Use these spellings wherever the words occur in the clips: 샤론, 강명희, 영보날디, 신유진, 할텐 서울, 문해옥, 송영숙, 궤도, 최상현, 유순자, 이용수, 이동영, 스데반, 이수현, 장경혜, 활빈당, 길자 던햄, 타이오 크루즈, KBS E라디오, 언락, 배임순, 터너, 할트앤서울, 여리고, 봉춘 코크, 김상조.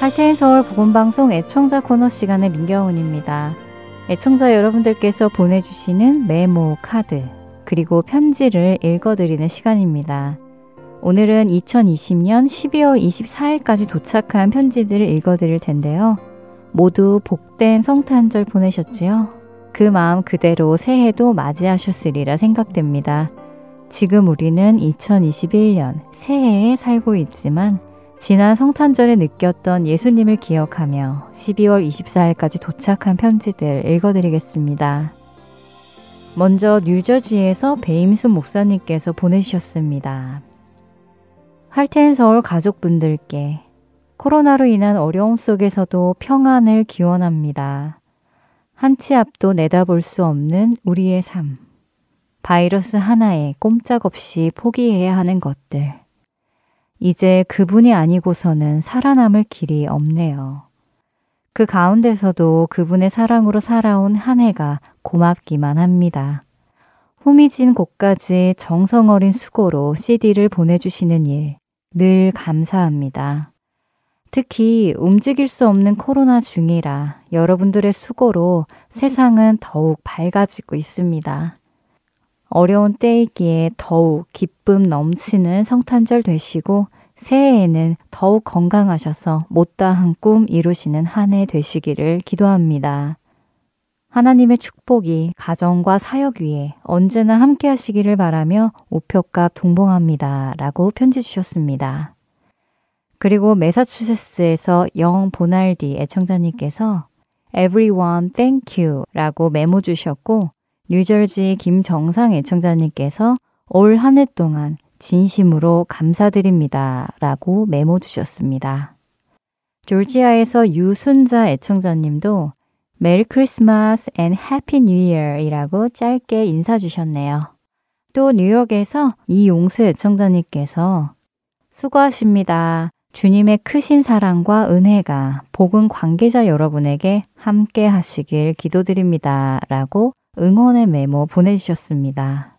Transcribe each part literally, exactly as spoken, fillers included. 할테인 서울 보건방송 애청자 코너 시간의 민경은입니다. 애청자 여러분들께서 보내주시는 메모, 카드, 그리고 편지를 읽어드리는 시간입니다. 오늘은 이천이십년 십이월 이십사일까지 도착한 편지들을 읽어드릴 텐데요. 모두 복된 성탄절 보내셨지요? 그 마음 그대로 새해도 맞이하셨으리라 생각됩니다. 지금 우리는 이천이십일년 새해에 살고 있지만 지난 성탄절에 느꼈던 예수님을 기억하며 십이월 이십사일까지 도착한 편지들 읽어드리겠습니다. 먼저 뉴저지에서 배임순 목사님께서 보내주셨습니다. 할텐 서울 가족분들께 코로나로 인한 어려움 속에서도 평안을 기원합니다. 한 치 앞도 내다볼 수 없는 우리의 삶. 바이러스 하나에 꼼짝없이 포기해야 하는 것들. 이제 그분이 아니고서는 살아남을 길이 없네요. 그 가운데서도 그분의 사랑으로 살아온 한 해가 고맙기만 합니다. 후미진 곳까지 정성 어린 수고로 씨디를 보내주시는 일 늘 감사합니다. 특히 움직일 수 없는 코로나 중이라 여러분들의 수고로 세상은 더욱 밝아지고 있습니다. 어려운 때이기에 더욱 기쁨 넘치는 성탄절 되시고 새해에는 더욱 건강하셔서 못다한 꿈 이루시는 한 해 되시기를 기도합니다. 하나님의 축복이 가정과 사역 위에 언제나 함께 하시기를 바라며 우표값 동봉합니다. 라고 편지 주셨습니다. 그리고 매사추세츠에서 영보날디 애청자님께서 Everyone thank you 라고 메모 주셨고 뉴저지 김정상 애청자님께서 올 한 해 동안 진심으로 감사드립니다. 라고 메모 주셨습니다. 조지아에서 유순자 애청자님도 메리 크리스마스 앤 해피 뉴 이어 이라고 짧게 인사 주셨네요. 또 뉴욕에서 이용수 애청자님께서 수고하십니다. 주님의 크신 사랑과 은혜가 복음 관계자 여러분에게 함께 하시길 기도드립니다. 라고 응원의 메모 보내주셨습니다.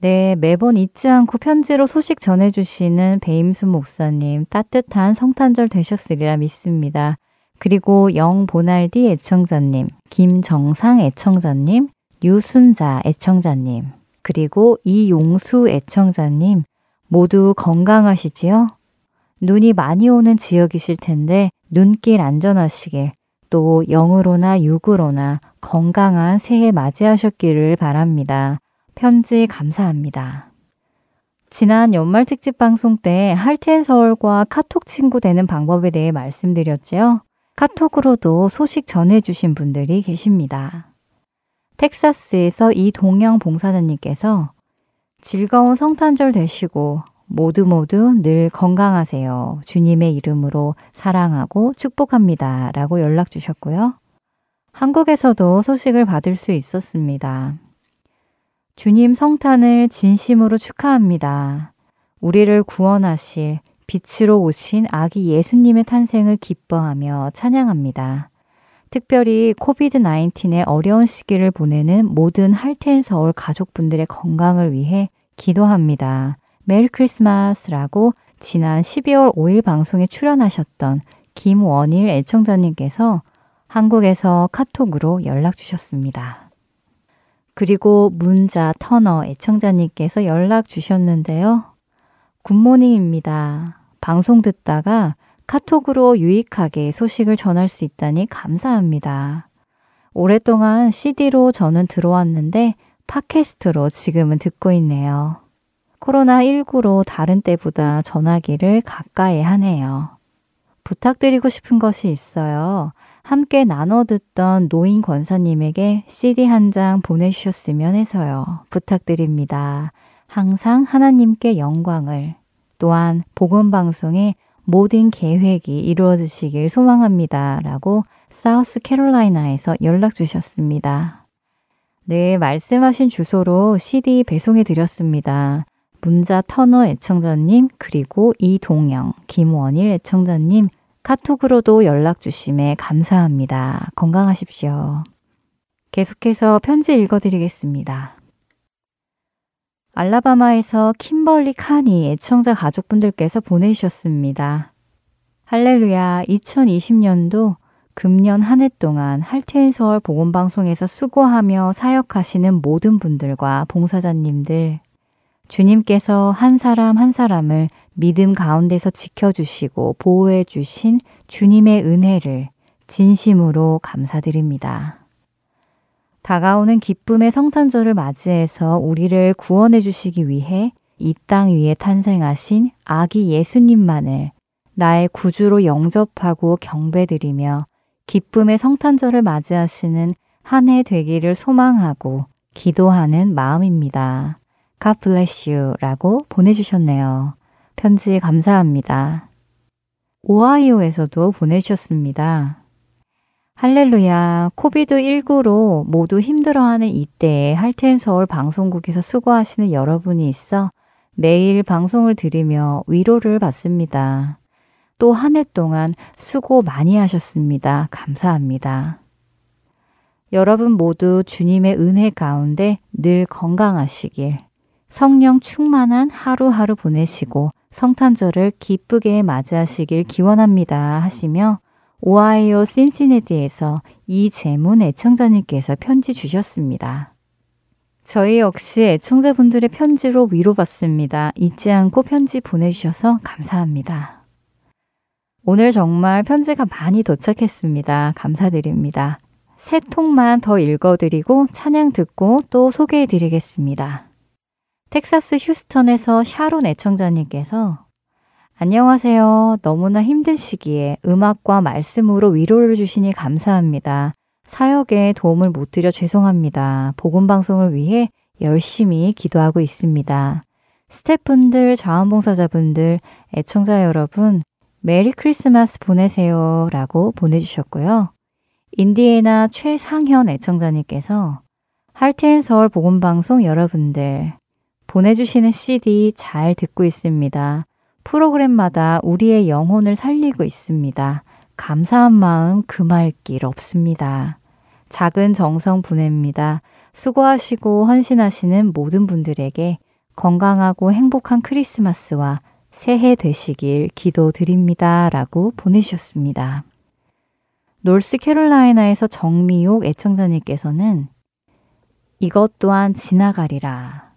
네, 매번 잊지 않고 편지로 소식 전해주시는 배임순 목사님, 따뜻한 성탄절 되셨으리라 믿습니다. 그리고 영보날디 애청자님, 김정상 애청자님, 유순자 애청자님, 그리고 이용수 애청자님 모두 건강하시지요? 눈이 많이 오는 지역이실 텐데 눈길 안전하시길, 또 영으로나 육으로나 건강한 새해 맞이하셨기를 바랍니다. 편지 감사합니다. 지난 연말 특집 방송 때 할텐 서울과 카톡 친구 되는 방법에 대해 말씀드렸지요? 카톡으로도 소식 전해주신 분들이 계십니다. 텍사스에서 이동영 봉사자님께서 즐거운 성탄절 되시고 모두 모두 늘 건강하세요. 주님의 이름으로 사랑하고 축복합니다. 라고 연락 주셨고요. 한국에서도 소식을 받을 수 있었습니다. 주님 성탄을 진심으로 축하합니다. 우리를 구원하실 빛으로 오신 아기 예수님의 탄생을 기뻐하며 찬양합니다. 특별히 코비드 나인틴의 어려운 시기를 보내는 모든 할텐 서울 가족분들의 건강을 위해 기도합니다. 메리 크리스마스라고 지난 십이월 오일 방송에 출연하셨던 김원일 애청자님께서 한국에서 카톡으로 연락 주셨습니다. 그리고 문자 터너 애청자님께서 연락 주셨는데요. 굿모닝입니다. 방송 듣다가 카톡으로 유익하게 소식을 전할 수 있다니 감사합니다. 오랫동안 씨디로 저는 들어왔는데 팟캐스트로 지금은 듣고 있네요. 코로나십구로 다른 때보다 전화기를 가까이 하네요. 부탁드리고 싶은 것이 있어요. 함께 나눠 듣던 노인 권사님에게 씨디 한 장 보내주셨으면 해서요. 부탁드립니다. 항상 하나님께 영광을, 또한 복음방송의 모든 계획이 이루어지시길 소망합니다. 라고 사우스캐롤라이나에서 연락 주셨습니다. 네, 말씀하신 주소로 씨디 배송해 드렸습니다. 문자 터너 애청자님, 그리고 이동영, 김원일 애청자님, 카톡으로도 연락 주심에 감사합니다. 건강하십시오. 계속해서 편지 읽어드리겠습니다. 알라바마에서 킴벌리 카니 애청자 가족분들께서 보내주셨습니다. 할렐루야 이천이십 년도 금년 한 해 동안 할트앤서울 복음방송에서 수고하며 사역하시는 모든 분들과 봉사자님들, 주님께서 한 사람 한 사람을 믿음 가운데서 지켜주시고 보호해 주신 주님의 은혜를 진심으로 감사드립니다. 다가오는 기쁨의 성탄절을 맞이해서 우리를 구원해 주시기 위해 이 땅 위에 탄생하신 아기 예수님만을 나의 구주로 영접하고 경배드리며 기쁨의 성탄절을 맞이하시는 한 해 되기를 소망하고 기도하는 마음입니다. God bless you 라고 보내주셨네요. 편지 감사합니다. 오하이오에서도 보내주셨습니다. 할렐루야, 코비드 십구로 모두 힘들어하는 이때에 할트앤서울 방송국에서 수고하시는 여러분이 있어 매일 방송을 들으며 위로를 받습니다. 또 한 해 동안 수고 많이 하셨습니다. 감사합니다. 여러분 모두 주님의 은혜 가운데 늘 건강하시길, 성령 충만한 하루하루 보내시고 성탄절을 기쁘게 맞이하시길 기원합니다 하시며 오하이오 신시내티에서 이재문 애청자님께서 편지 주셨습니다. 저희 역시 애청자분들의 편지로 위로받습니다. 잊지 않고 편지 보내주셔서 감사합니다. 오늘 정말 편지가 많이 도착했습니다. 감사드립니다. 세 통만 더 읽어드리고 찬양 듣고 또 소개해드리겠습니다. 텍사스 휴스턴에서 샤론 애청자님께서 안녕하세요. 너무나 힘든 시기에 음악과 말씀으로 위로를 주시니 감사합니다. 사역에 도움을 못 드려 죄송합니다. 복음방송을 위해 열심히 기도하고 있습니다. 스태프분들, 자원봉사자분들, 애청자 여러분, 메리 크리스마스 보내세요 라고 보내주셨고요. 인디애나 최상현 애청자님께서 할트앤서울 복음방송 여러분들, 보내주시는 씨디 잘 듣고 있습니다. 프로그램마다 우리의 영혼을 살리고 있습니다. 감사한 마음 금할 길 없습니다. 작은 정성 보냅니다. 수고하시고 헌신하시는 모든 분들에게 건강하고 행복한 크리스마스와 새해 되시길 기도드립니다. 라고 보내주셨습니다. 노스캐롤라이나에서 정미옥 애청자님께서는 이것 또한 지나가리라.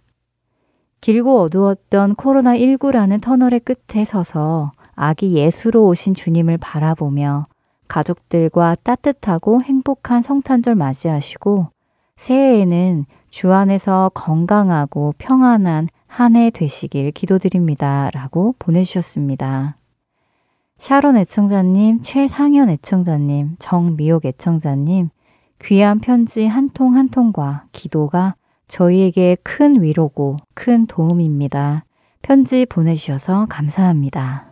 길고 어두웠던 코로나십구라는 터널의 끝에 서서 아기 예수로 오신 주님을 바라보며 가족들과 따뜻하고 행복한 성탄절 맞이하시고 새해에는 주 안에서 건강하고 평안한 한 해 되시길 기도드립니다. 라고 보내주셨습니다. 샤론 애청자님, 최상현 애청자님, 정미옥 애청자님, 귀한 편지 한 통 한 통과 기도가 저희에게 큰 위로고 큰 도움입니다. 편지 보내주셔서 감사합니다.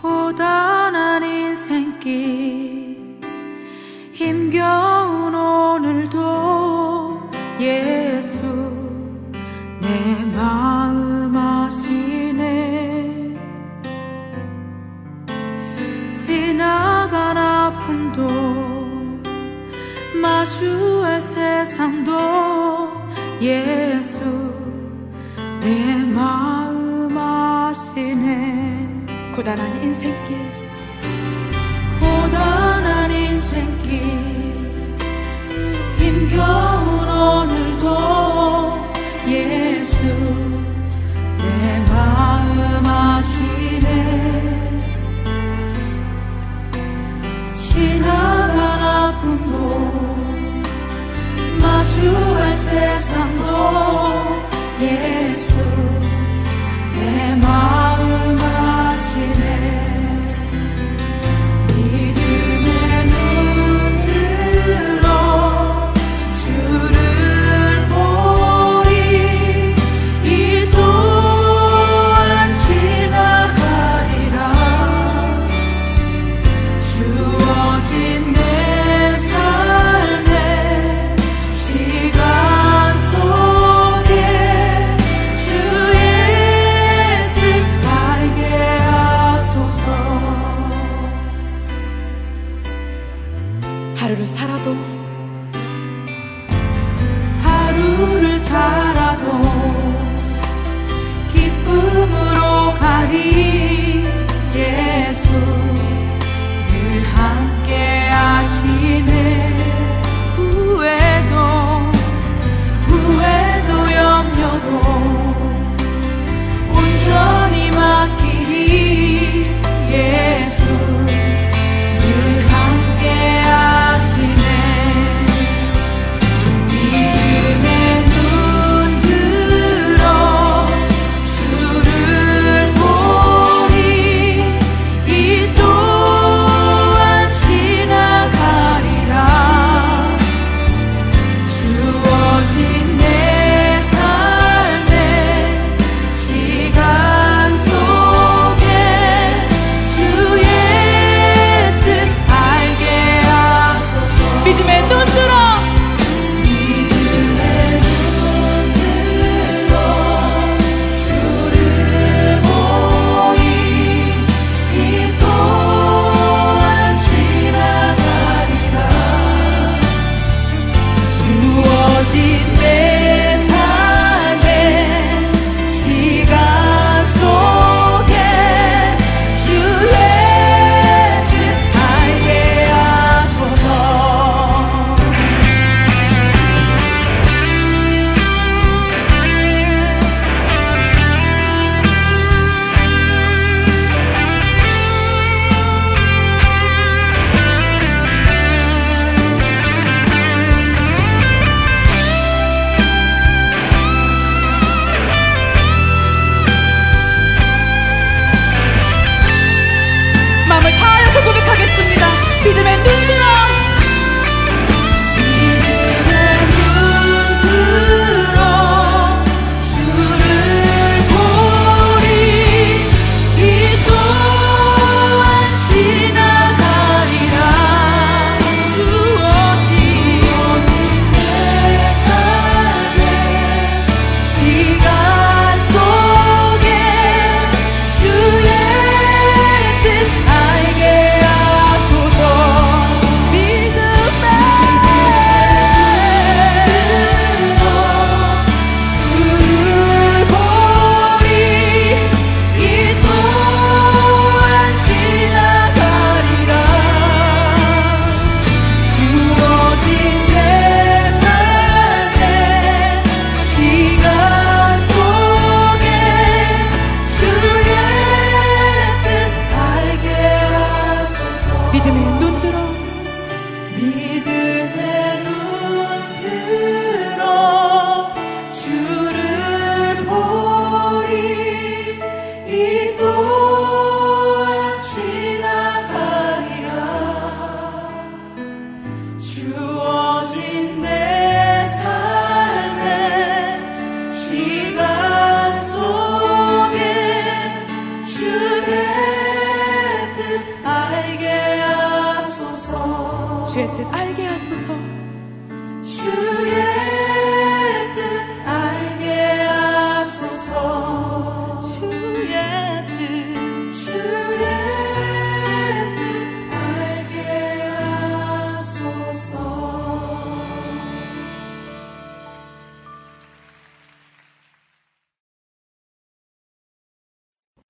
고단한 인생길 힘겨운 오늘도 예수 내 마음 아시네. 지나간 아픔도 마주할 세상도 예수 내 마음 아시네. 고단한 인생길, 고단한 인생길 힘겨운 오늘도 예수 내 마음 아시네. 지나간 아픔도 마주할 세상도 예수 내 마음 아시네. 믿음의 눈 들어 주를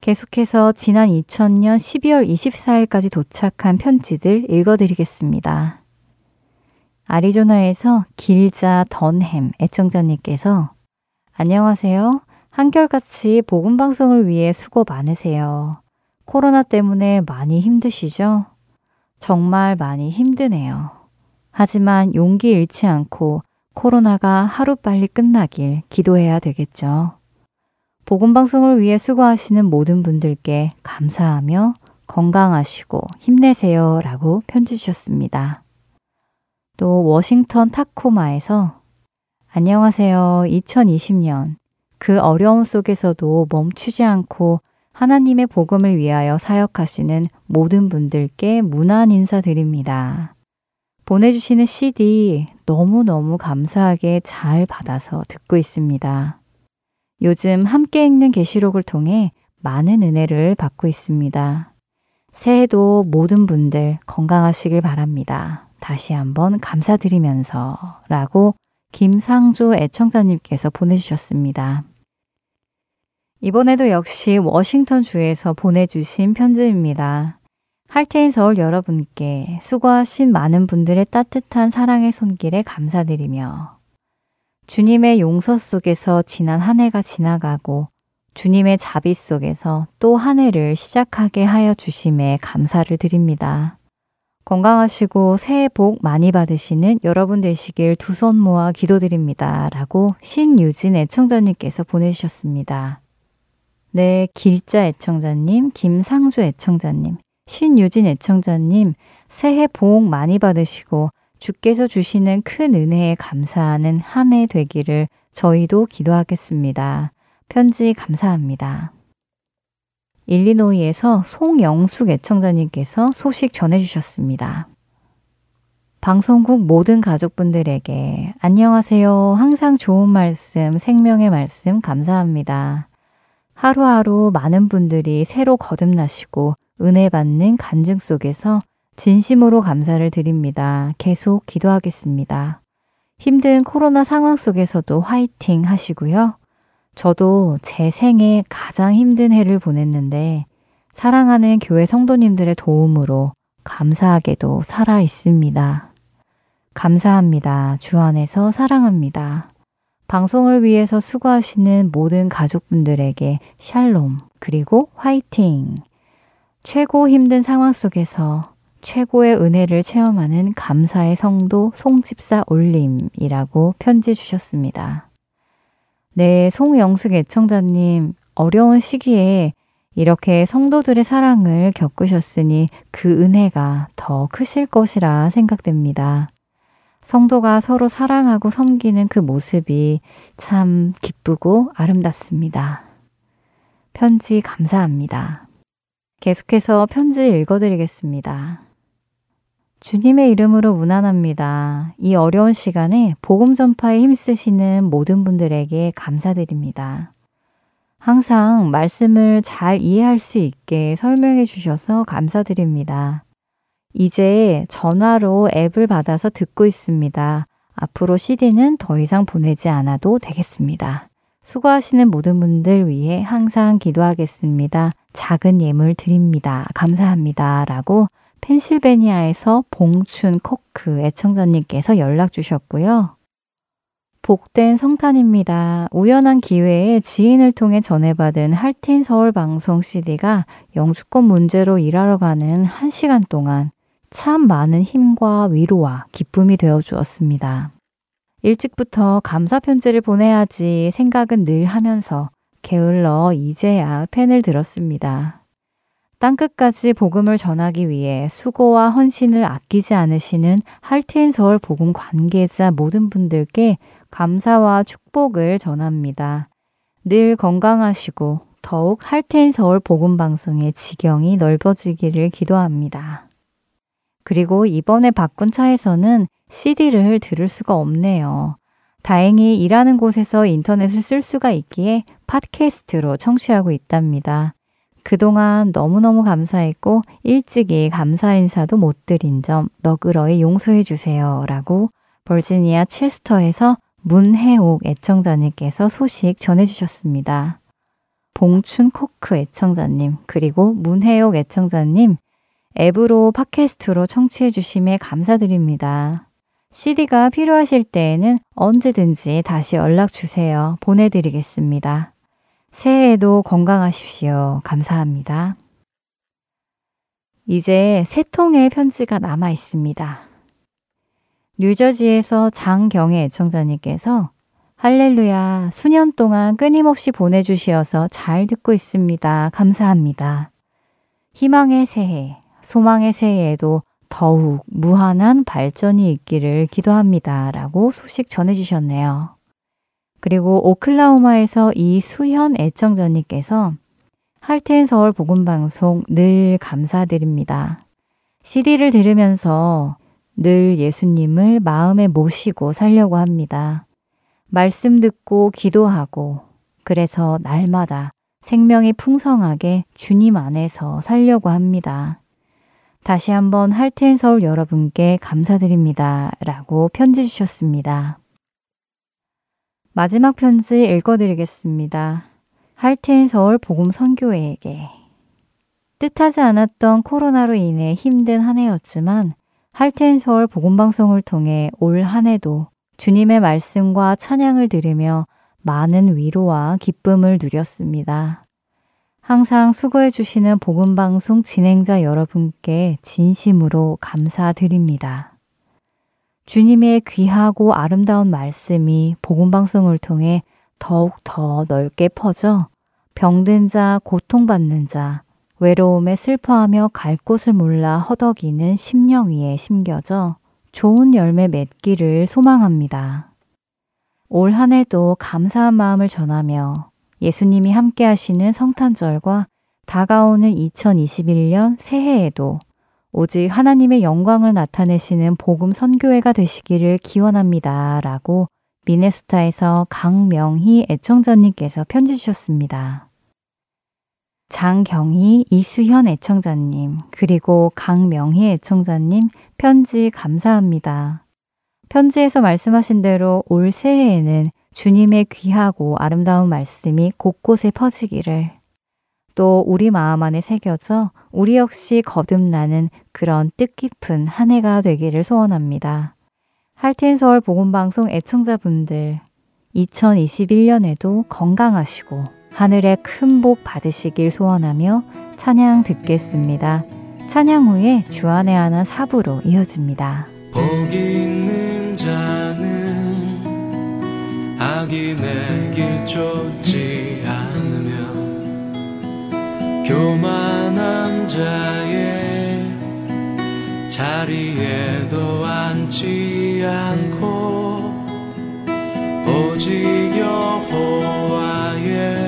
계속해서 지난 이천년 십이월 이십사일까지 도착한 편지들 읽어드리겠습니다. 아리조나에서 길자 던햄 애청자님께서 안녕하세요. 한결같이 복음방송을 위해 수고 많으세요. 코로나 때문에 많이 힘드시죠? 정말 많이 힘드네요. 하지만 용기 잃지 않고 코로나가 하루빨리 끝나길 기도해야 되겠죠. 복음방송을 위해 수고하시는 모든 분들께 감사하며 건강하시고 힘내세요 라고 편지 주셨습니다. 또 워싱턴 타코마에서 안녕하세요. 이천이십년 그 어려움 속에서도 멈추지 않고 하나님의 복음을 위하여 사역하시는 모든 분들께 무난 인사드립니다. 보내주시는 씨디 너무너무 감사하게 잘 받아서 듣고 있습니다. 요즘 함께 읽는 계시록을 통해 많은 은혜를 받고 있습니다. 새해도 모든 분들 건강하시길 바랍니다. 다시 한번 감사드리면서 라고 김상조 애청자님께서 보내주셨습니다. 이번에도 역시 워싱턴주에서 보내주신 편지입니다. 할테인 서울 여러분께 수고하신 많은 분들의 따뜻한 사랑의 손길에 감사드리며 주님의 용서 속에서 지난 한 해가 지나가고 주님의 자비 속에서 또 한 해를 시작하게 하여 주심에 감사를 드립니다. 건강하시고 새해 복 많이 받으시는 여러분 되시길 두 손 모아 기도드립니다. 라고 신유진 애청자님께서 보내주셨습니다. 네, 길자 애청자님, 김상조 애청자님, 신유진 애청자님 새해 복 많이 받으시고 주께서 주시는 큰 은혜에 감사하는 한 해 되기를 저희도 기도하겠습니다. 편지 감사합니다. 일리노이에서 송영숙 애청자님께서 소식 전해주셨습니다. 방송국 모든 가족분들에게 안녕하세요. 항상 좋은 말씀, 생명의 말씀 감사합니다. 하루하루 많은 분들이 새로 거듭나시고 은혜 받는 간증 속에서 진심으로 감사를 드립니다. 계속 기도하겠습니다. 힘든 코로나 상황 속에서도 화이팅 하시고요. 저도 제 생애 가장 힘든 해를 보냈는데 사랑하는 교회 성도님들의 도움으로 감사하게도 살아 있습니다. 감사합니다. 주 안에서 사랑합니다. 방송을 위해서 수고하시는 모든 가족분들에게 샬롬 그리고 화이팅! 최고 힘든 상황 속에서 최고의 은혜를 체험하는 감사의 성도 송집사 올림이라고 편지 주셨습니다. 네, 송영숙 애청자님, 어려운 시기에 이렇게 성도들의 사랑을 겪으셨으니 그 은혜가 더 크실 것이라 생각됩니다. 성도가 서로 사랑하고 섬기는 그 모습이 참 기쁘고 아름답습니다. 편지 감사합니다. 계속해서 편지 읽어드리겠습니다. 주님의 이름으로 문안합니다. 이 어려운 시간에 복음 전파에 힘쓰시는 모든 분들에게 감사드립니다. 항상 말씀을 잘 이해할 수 있게 설명해 주셔서 감사드립니다. 이제 전화로 앱을 받아서 듣고 있습니다. 앞으로 씨디는 더 이상 보내지 않아도 되겠습니다. 수고하시는 모든 분들 위해 항상 기도하겠습니다. 작은 예물 드립니다. 감사합니다. 라고 펜실베니아에서 봉춘 코크 애청자님께서 연락 주셨고요. 복된 성탄입니다. 우연한 기회에 지인을 통해 전해받은 할텐 서울 방송 씨디가 영주권 문제로 일하러 가는 한 시간 동안 참 많은 힘과 위로와 기쁨이 되어 주었습니다. 일찍부터 감사 편지를 보내야지 생각은 늘 하면서 게을러 이제야 펜을 들었습니다. 땅끝까지 복음을 전하기 위해 수고와 헌신을 아끼지 않으시는 할트인 서울 복음 관계자 모든 분들께 감사와 축복을 전합니다. 늘 건강하시고 더욱 할트인 서울 복음 방송의 지경이 넓어지기를 기도합니다. 그리고 이번에 바꾼 차에서는 씨디를 들을 수가 없네요. 다행히 일하는 곳에서 인터넷을 쓸 수가 있기에 팟캐스트로 청취하고 있답니다. 그동안 너무너무 감사했고 일찍이 감사 인사도 못 드린 점 너그러이 용서해 주세요 라고 버지니아 체스터에서 문해옥 애청자님께서 소식 전해주셨습니다. 봉춘 코크 애청자님, 그리고 문해옥 애청자님, 앱으로 팟캐스트로 청취해 주심에 감사드립니다. 씨디가 필요하실 때에는 언제든지 다시 연락 주세요. 보내드리겠습니다. 새해에도 건강하십시오. 감사합니다. 이제 세 통의 편지가 남아 있습니다. 뉴저지에서 장경혜 애청자님께서 할렐루야, 수년 동안 끊임없이 보내주시어서 잘 듣고 있습니다. 감사합니다. 희망의 새해, 소망의 새해에도 더욱 무한한 발전이 있기를 기도합니다. 라고 소식 전해주셨네요. 그리고 오클라호마에서 이수현 애청자님께서 할텐서울 복음방송 늘 감사드립니다. 씨디를 들으면서 늘 예수님을 마음에 모시고 살려고 합니다. 말씀 듣고 기도하고 그래서 날마다 생명이 풍성하게 주님 안에서 살려고 합니다. 다시 한번 할텐서울 여러분께 감사드립니다. 라고 편지 주셨습니다. 마지막 편지 읽어드리겠습니다. 할텐서울 복음선교회에게. 뜻하지 않았던 코로나로 인해 힘든 한 해였지만 할텐서울 복음방송을 통해 올 한 해도 주님의 말씀과 찬양을 들으며 많은 위로와 기쁨을 누렸습니다. 항상 수고해 주시는 복음방송 진행자 여러분께 진심으로 감사드립니다. 주님의 귀하고 아름다운 말씀이 복음방송을 통해 더욱 더 넓게 퍼져 병든 자, 고통받는 자, 외로움에 슬퍼하며 갈 곳을 몰라 허덕이는 심령 위에 심겨져 좋은 열매 맺기를 소망합니다. 올 한 해도 감사한 마음을 전하며 예수님이 함께 하시는 성탄절과 다가오는 이천이십일 년 새해에도 오직 하나님의 영광을 나타내시는 복음 선교회가 되시기를 기원합니다. 라고 미네소타에서 강명희 애청자님께서 편지 주셨습니다. 장경희, 이수현 애청자님, 그리고 강명희 애청자님 편지 감사합니다. 편지에서 말씀하신 대로 올 새해에는 주님의 귀하고 아름다운 말씀이 곳곳에 퍼지기를, 또 우리 마음 안에 새겨져 우리 역시 거듭나는 그런 뜻깊은 한 해가 되기를 소원합니다. 할텐서울 복음방송 애청자분들, 이천이십일 년에도 건강하시고 하늘의 큰 복 받으시길 소원하며 찬양 듣겠습니다. 찬양 후에 주안의 하나 사부로 이어집니다. 복 있는 자는 악인의 길 쫓지 않으며 교만한 자의 자리에도 앉지 않고 오직 여호와의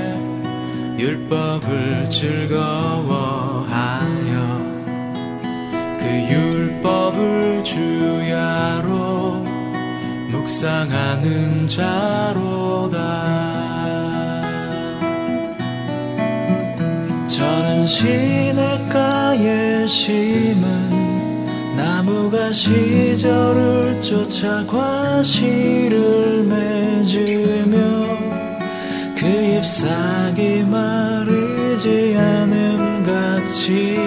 율법을 즐거워하여 그 율법을 주야로 묵상하는 자로다. 저는 시냇가에 심은 나무가 시절을 쫓아 과실을 맺으며 그 잎사귀 마르지 않음 같이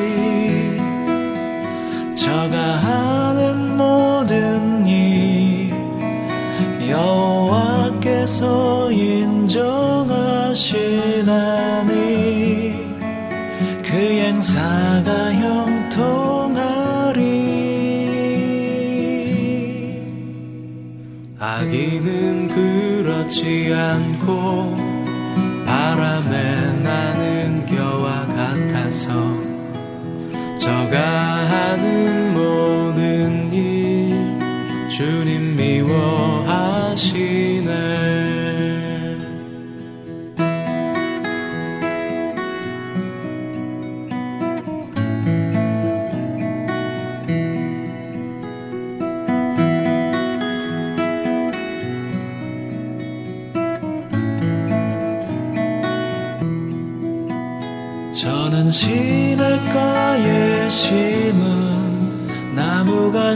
저가 하는 모든 일 여호와께서 인정하시나니 그 행사가 형통하리. 악인은 그렇지 않고 바람에 나는 겨와 같아서 저가 하는 모든 일 주님 미워하시네. 저는 시냇가에 심은 나무가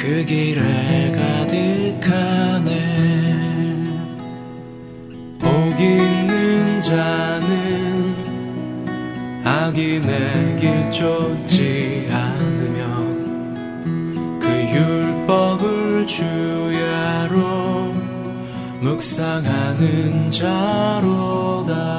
그 길에 가득하네. 복 있는 자는 악인의 길 쫓지 않으면 그 율법을 주야로 묵상하는 자로다.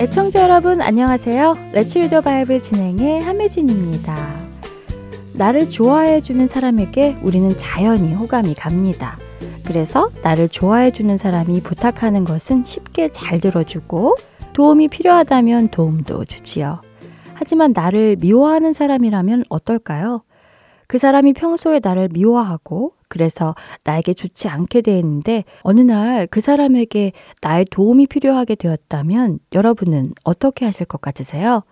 애청자 여러분 안녕하세요. Let's Read the Bible 진행의 함혜진입니다. 나를 좋아해주는 사람에게 우리는 자연히 호감이 갑니다. 그래서 나를 좋아해주는 사람이 부탁하는 것은 쉽게 잘 들어주고 도움이 필요하다면 도움도 주지요. 하지만 나를 미워하는 사람이라면 어떨까요? 그 사람이 평소에 나를 미워하고 그래서 나에게 좋지 않게 되었는데 어느 날 그 사람에게 나의 도움이 필요하게 되었다면 여러분은 어떻게 하실 것 같으세요?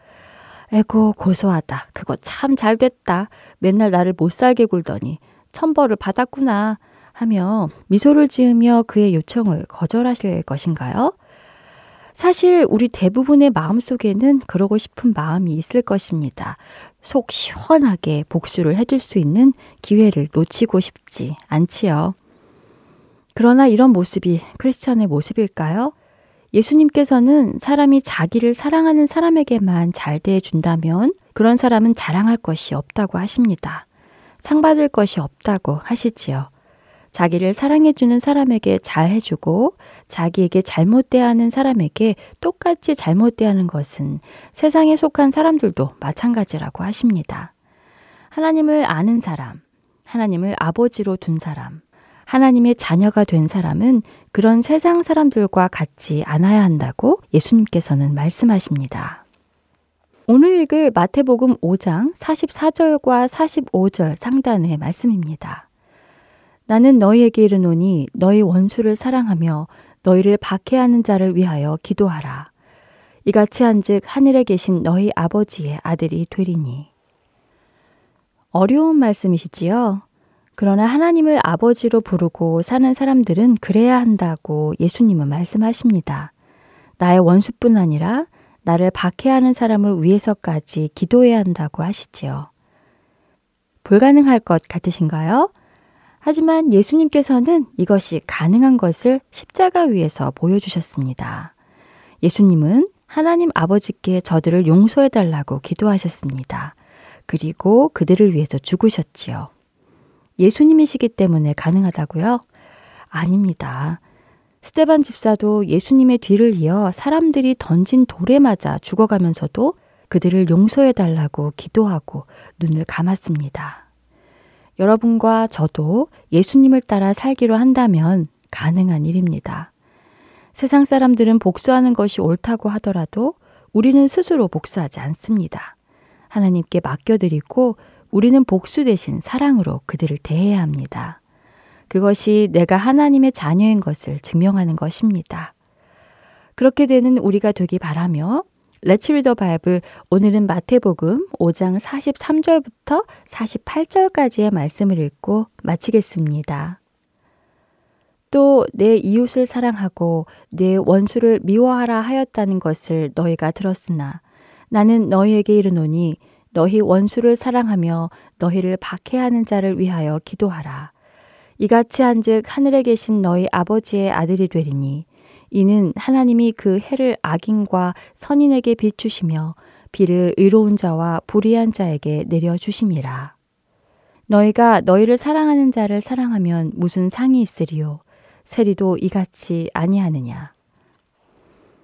에고 고소하다. 그거 참 잘됐다. 맨날 나를 못살게 굴더니 천벌을 받았구나 하며 미소를 지으며 그의 요청을 거절하실 것인가요? 사실 우리 대부분의 마음속에는 그러고 싶은 마음이 있을 것입니다. 속 시원하게 복수를 해줄 수 있는 기회를 놓치고 싶지 않지요. 그러나 이런 모습이 크리스천의 모습일까요? 예수님께서는 사람이 자기를 사랑하는 사람에게만 잘 대해준다면 그런 사람은 자랑할 것이 없다고 하십니다. 상 받을 것이 없다고 하시지요. 자기를 사랑해주는 사람에게 잘 해주고 자기에게 잘못 대하는 사람에게 똑같이 잘못 대하는 것은 세상에 속한 사람들도 마찬가지라고 하십니다. 하나님을 아는 사람, 하나님을 아버지로 둔 사람, 하나님의 자녀가 된 사람은 그런 세상 사람들과 같지 않아야 한다고 예수님께서는 말씀하십니다. 오늘 읽을 마태복음 오 장 사십사 절과 사십오 절 상단의 말씀입니다. 나는 너희에게 이르노니 너희 원수를 사랑하며 너희를 박해하는 자를 위하여 기도하라. 이같이 한즉 하늘에 계신 너희 아버지의 아들이 되리니. 어려운 말씀이시지요? 그러나 하나님을 아버지로 부르고 사는 사람들은 그래야 한다고 예수님은 말씀하십니다. 나의 원수뿐 아니라 나를 박해하는 사람을 위해서까지 기도해야 한다고 하시지요. 불가능할 것 같으신가요? 하지만 예수님께서는 이것이 가능한 것을 십자가 위에서 보여주셨습니다. 예수님은 하나님 아버지께 저들을 용서해달라고 기도하셨습니다. 그리고 그들을 위해서 죽으셨지요. 예수님이시기 때문에 가능하다고요? 아닙니다. 스데반 집사도 예수님의 뒤를 이어 사람들이 던진 돌에 맞아 죽어가면서도 그들을 용서해달라고 기도하고 눈을 감았습니다. 여러분과 저도 예수님을 따라 살기로 한다면 가능한 일입니다. 세상 사람들은 복수하는 것이 옳다고 하더라도 우리는 스스로 복수하지 않습니다. 하나님께 맡겨드리고 우리는 복수 대신 사랑으로 그들을 대해야 합니다. 그것이 내가 하나님의 자녀인 것을 증명하는 것입니다. 그렇게 되는 우리가 되기 바라며 Let's read the Bible 오늘은 마태복음 오 장 사십삼 절부터 사십팔 절까지의 말씀을 읽고 마치겠습니다. 또 내 이웃을 사랑하고 내 원수를 미워하라 하였다는 것을 너희가 들었으나 나는 너희에게 이르노니 너희 원수를 사랑하며 너희를 박해하는 자를 위하여 기도하라. 이같이 한즉 하늘에 계신 너희 아버지의 아들이 되리니 이는 하나님이 그 해를 악인과 선인에게 비추시며 비를 의로운 자와 불의한 자에게 내려주심이라. 너희가 너희를 사랑하는 자를 사랑하면 무슨 상이 있으리요. 세리도 이같이 아니하느냐.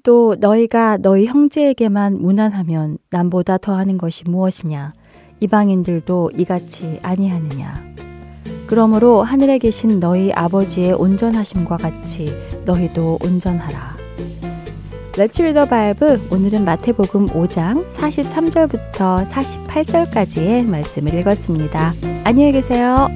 또 너희가 너희 형제에게만 무난하면 남보다 더하는 것이 무엇이냐. 이방인들도 이같이 아니하느냐. 그러므로 하늘에 계신 너희 아버지의 온전하심과 같이 너희도 온전하라. Let's read the Bible 오늘은 마태복음 오 장 사십삼 절부터 사십팔 절까지의 말씀을 읽었습니다. 안녕히 계세요.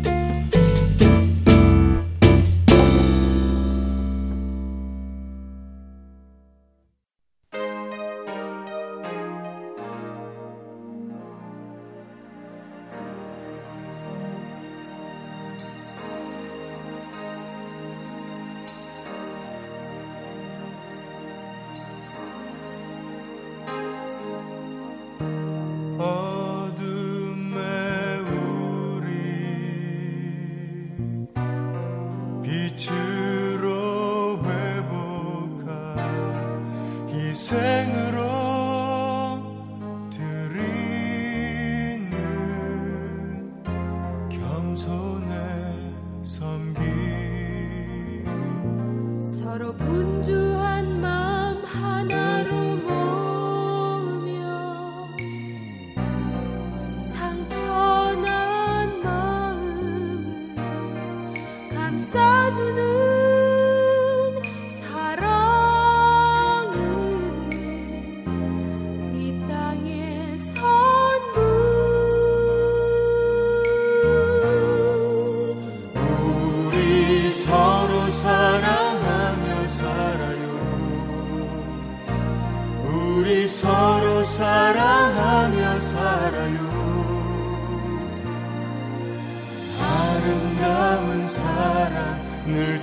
진실한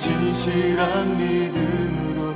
믿음으로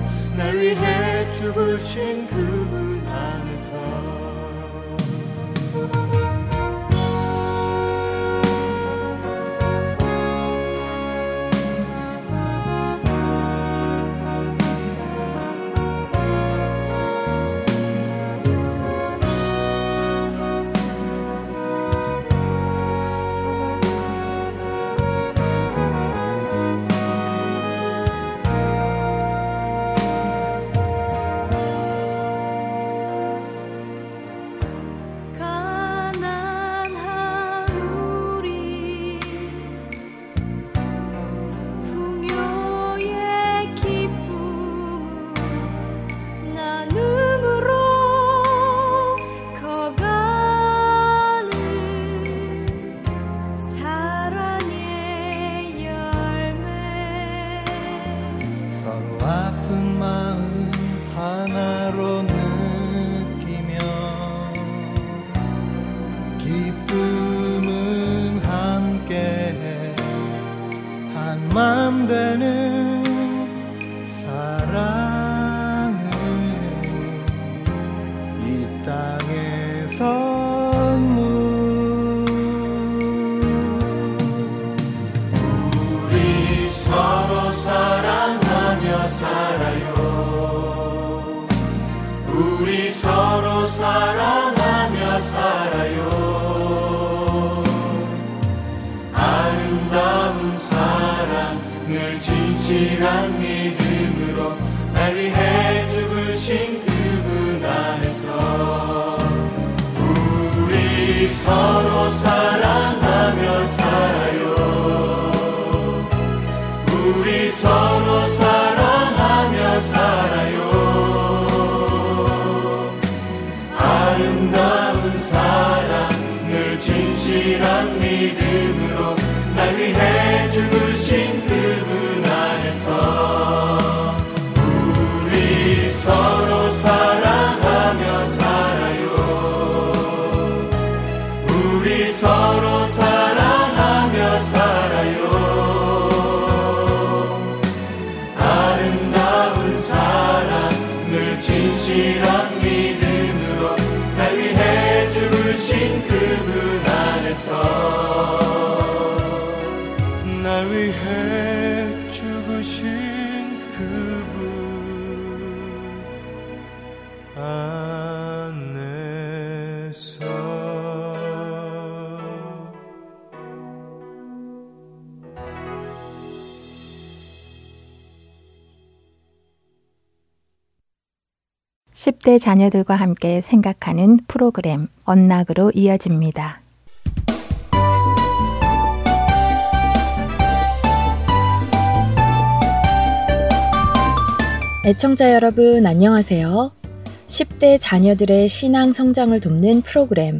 날 위해 죽으신 그 신실한 믿음으로 날 위해 죽으신 그분 안에서 날 위해 죽으신 그분 안에서. 십 대 자녀들과 함께 생각하는 프로그램 언락으로 이어집니다. 애청자 여러분 안녕하세요. 십 대 자녀들의 신앙 성장을 돕는 프로그램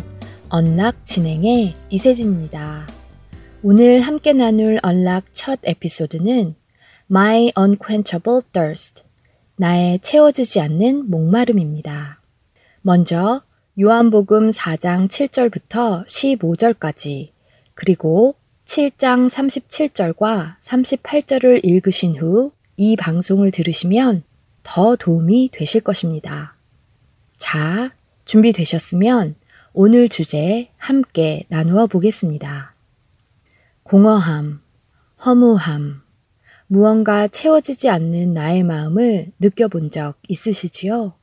언락 진행의 이세진입니다. 오늘 함께 나눌 언락 첫 에피소드는 My Unquenchable Thirst, 나의 채워지지 않는 목마름입니다. 먼저 요한복음 사 장 칠 절부터 십오 절까지 그리고 칠 장 삼십칠 절과 삼십팔 절을 읽으신 후 이 방송을 들으시면 더 도움이 되실 것입니다. 자, 준비되셨으면 오늘 주제 함께 나누어 보겠습니다. 공허함, 허무함, 무언가 채워지지 않는 나의 마음을 느껴본 적 있으시지요?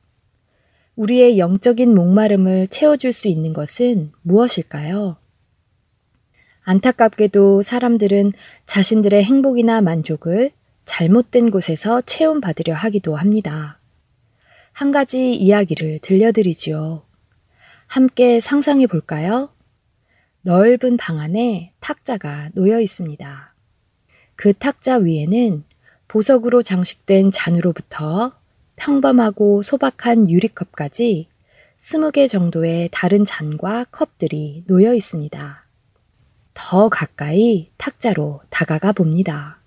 우리의 영적인 목마름을 채워줄 수 있는 것은 무엇일까요? 안타깝게도 사람들은 자신들의 행복이나 만족을 잘못된 곳에서 채움받으려 하기도 합니다. 한 가지 이야기를 들려드리지요. 함께 상상해 볼까요? 넓은 방 안에 탁자가 놓여 있습니다. 그 탁자 위에는 보석으로 장식된 잔으로부터 평범하고 소박한 유리컵까지 스무 개 정도의 다른 잔과 컵들이 놓여 있습니다. 더 가까이 탁자로 다가가 봅니다.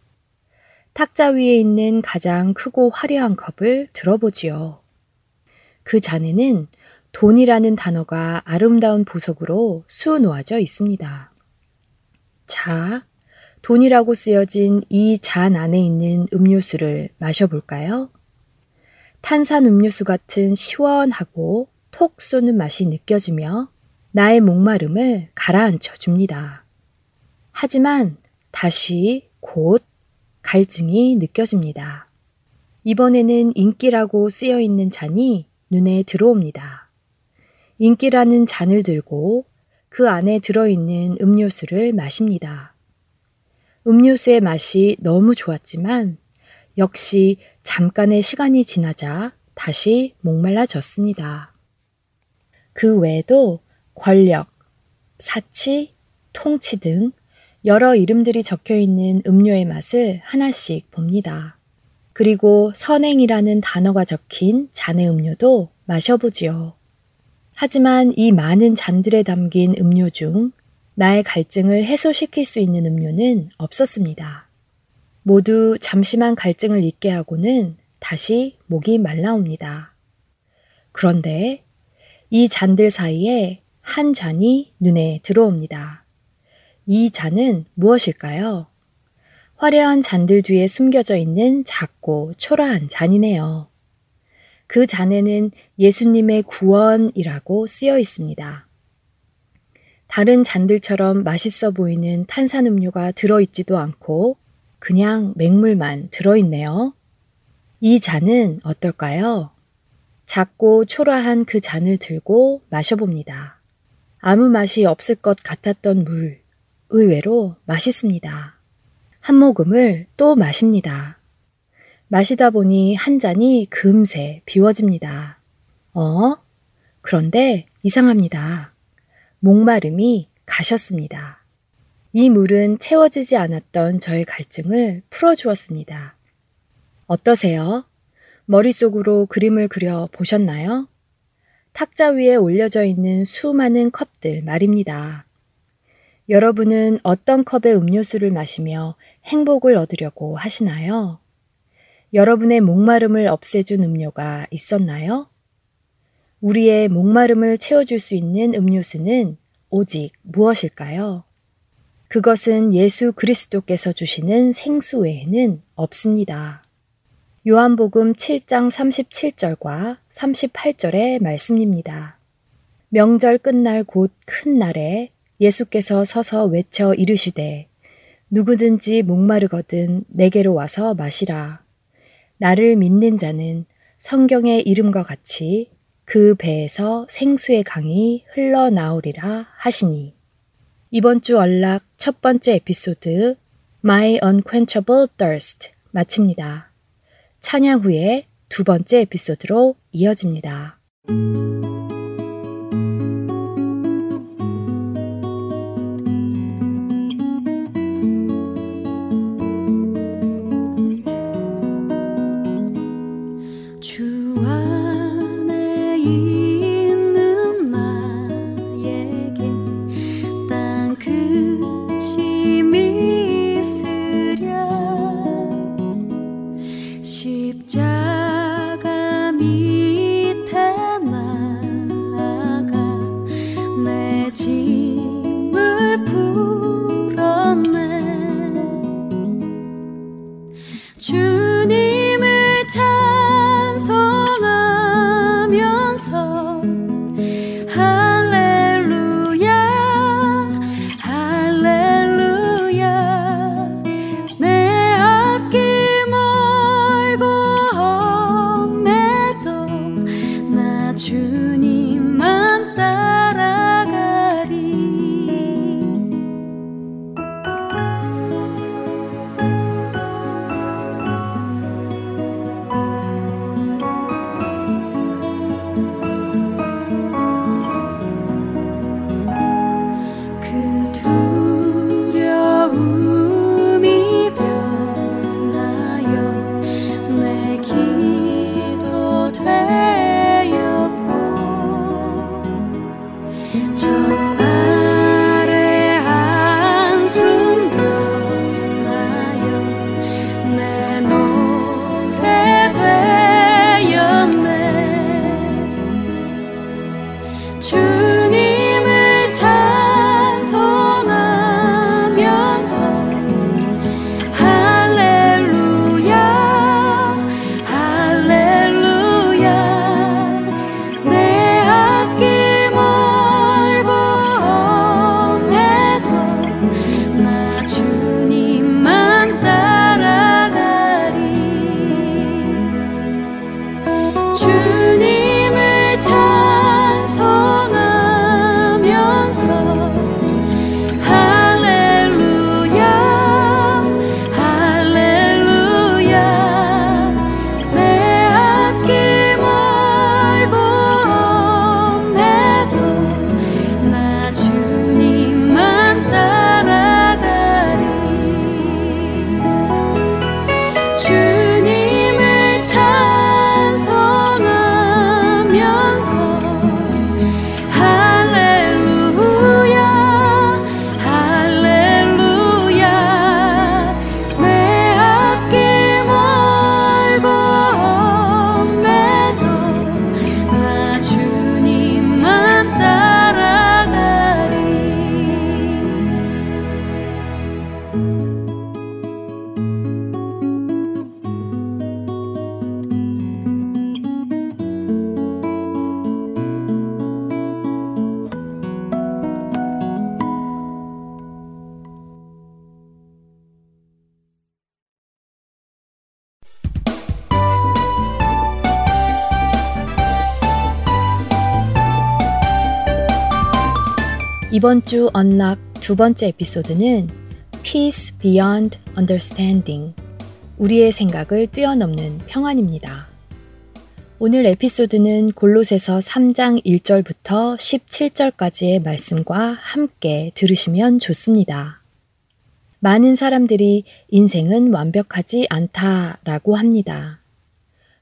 탁자 위에 있는 가장 크고 화려한 컵을 들어보지요. 그 잔에는 돈이라는 단어가 아름다운 보석으로 수놓아져 있습니다. 자, 돈이라고 쓰여진 이 잔 안에 있는 음료수를 마셔볼까요? 탄산 음료수 같은 시원하고 톡 쏘는 맛이 느껴지며 나의 목마름을 가라앉혀 줍니다. 하지만 다시 곧 갈증이 느껴집니다. 이번에는 인기라고 쓰여있는 잔이 눈에 들어옵니다. 인기라는 잔을 들고 그 안에 들어있는 음료수를 마십니다. 음료수의 맛이 너무 좋았지만 역시 잠깐의 시간이 지나자 다시 목말라졌습니다. 그 외에도 권력, 사치, 통치 등 여러 이름들이 적혀있는 음료의 맛을 하나씩 봅니다. 그리고 선행이라는 단어가 적힌 잔의 음료도 마셔보지요. 하지만 이 많은 잔들에 담긴 음료 중 나의 갈증을 해소시킬 수 있는 음료는 없었습니다. 모두 잠시만 갈증을 잊게 하고는 다시 목이 말라옵니다. 그런데 이 잔들 사이에 한 잔이 눈에 들어옵니다. 이 잔은 무엇일까요? 화려한 잔들 뒤에 숨겨져 있는 작고 초라한 잔이네요. 그 잔에는 예수님의 구원이라고 쓰여 있습니다. 다른 잔들처럼 맛있어 보이는 탄산음료가 들어있지도 않고 그냥 맹물만 들어있네요. 이 잔은 어떨까요? 작고 초라한 그 잔을 들고 마셔봅니다. 아무 맛이 없을 것 같았던 물, 의외로 맛있습니다. 한 모금을 또 마십니다. 마시다 보니 한 잔이 금세 비워집니다. 어? 그런데 이상합니다. 목마름이 가셨습니다. 이 물은 채워지지 않았던 저의 갈증을 풀어주었습니다. 어떠세요? 머릿속으로 그림을 그려 보셨나요? 탁자 위에 올려져 있는 수많은 컵들 말입니다. 여러분은 어떤 컵의 음료수를 마시며 행복을 얻으려고 하시나요? 여러분의 목마름을 없애준 음료가 있었나요? 우리의 목마름을 채워줄 수 있는 음료수는 오직 무엇일까요? 그것은 예수 그리스도께서 주시는 생수 외에는 없습니다. 요한복음 칠 장 삼십칠 절과 삼십팔 절의 말씀입니다. 명절 끝날 곧 큰 날에 예수께서 서서 외쳐 이르시되 누구든지 목마르거든 내게로 와서 마시라. 나를 믿는 자는 성경의 이름과 같이 그 배에서 생수의 강이 흘러나오리라 하시니. 이번 주 언락 첫 번째 에피소드 My Unquenchable Thirst 마칩니다. 찬양 후에 두 번째 에피소드로 이어집니다. 이번 주 언락 두 번째 에피소드는 Peace Beyond Understanding, 우리의 생각을 뛰어넘는 평안입니다. 오늘 에피소드는 골로새서 삼 장 일 절부터 십칠 절까지의 말씀과 함께 들으시면 좋습니다. 많은 사람들이 인생은 완벽하지 않다라고 합니다.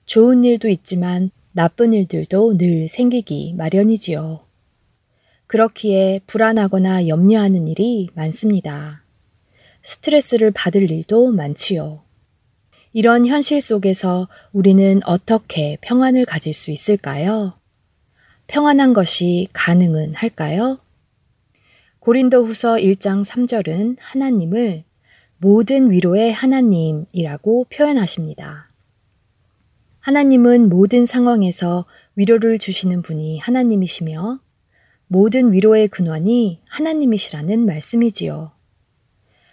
좋은 일도 있지만 나쁜 일들도 늘 생기기 마련이지요. 그렇기에 불안하거나 염려하는 일이 많습니다. 스트레스를 받을 일도 많지요. 이런 현실 속에서 우리는 어떻게 평안을 가질 수 있을까요? 평안한 것이 가능은 할까요? 고린도후서 일 장 삼 절은 하나님을 모든 위로의 하나님이라고 표현하십니다. 하나님은 모든 상황에서 위로를 주시는 분이 하나님이시며 모든 위로의 근원이 하나님이시라는 말씀이지요.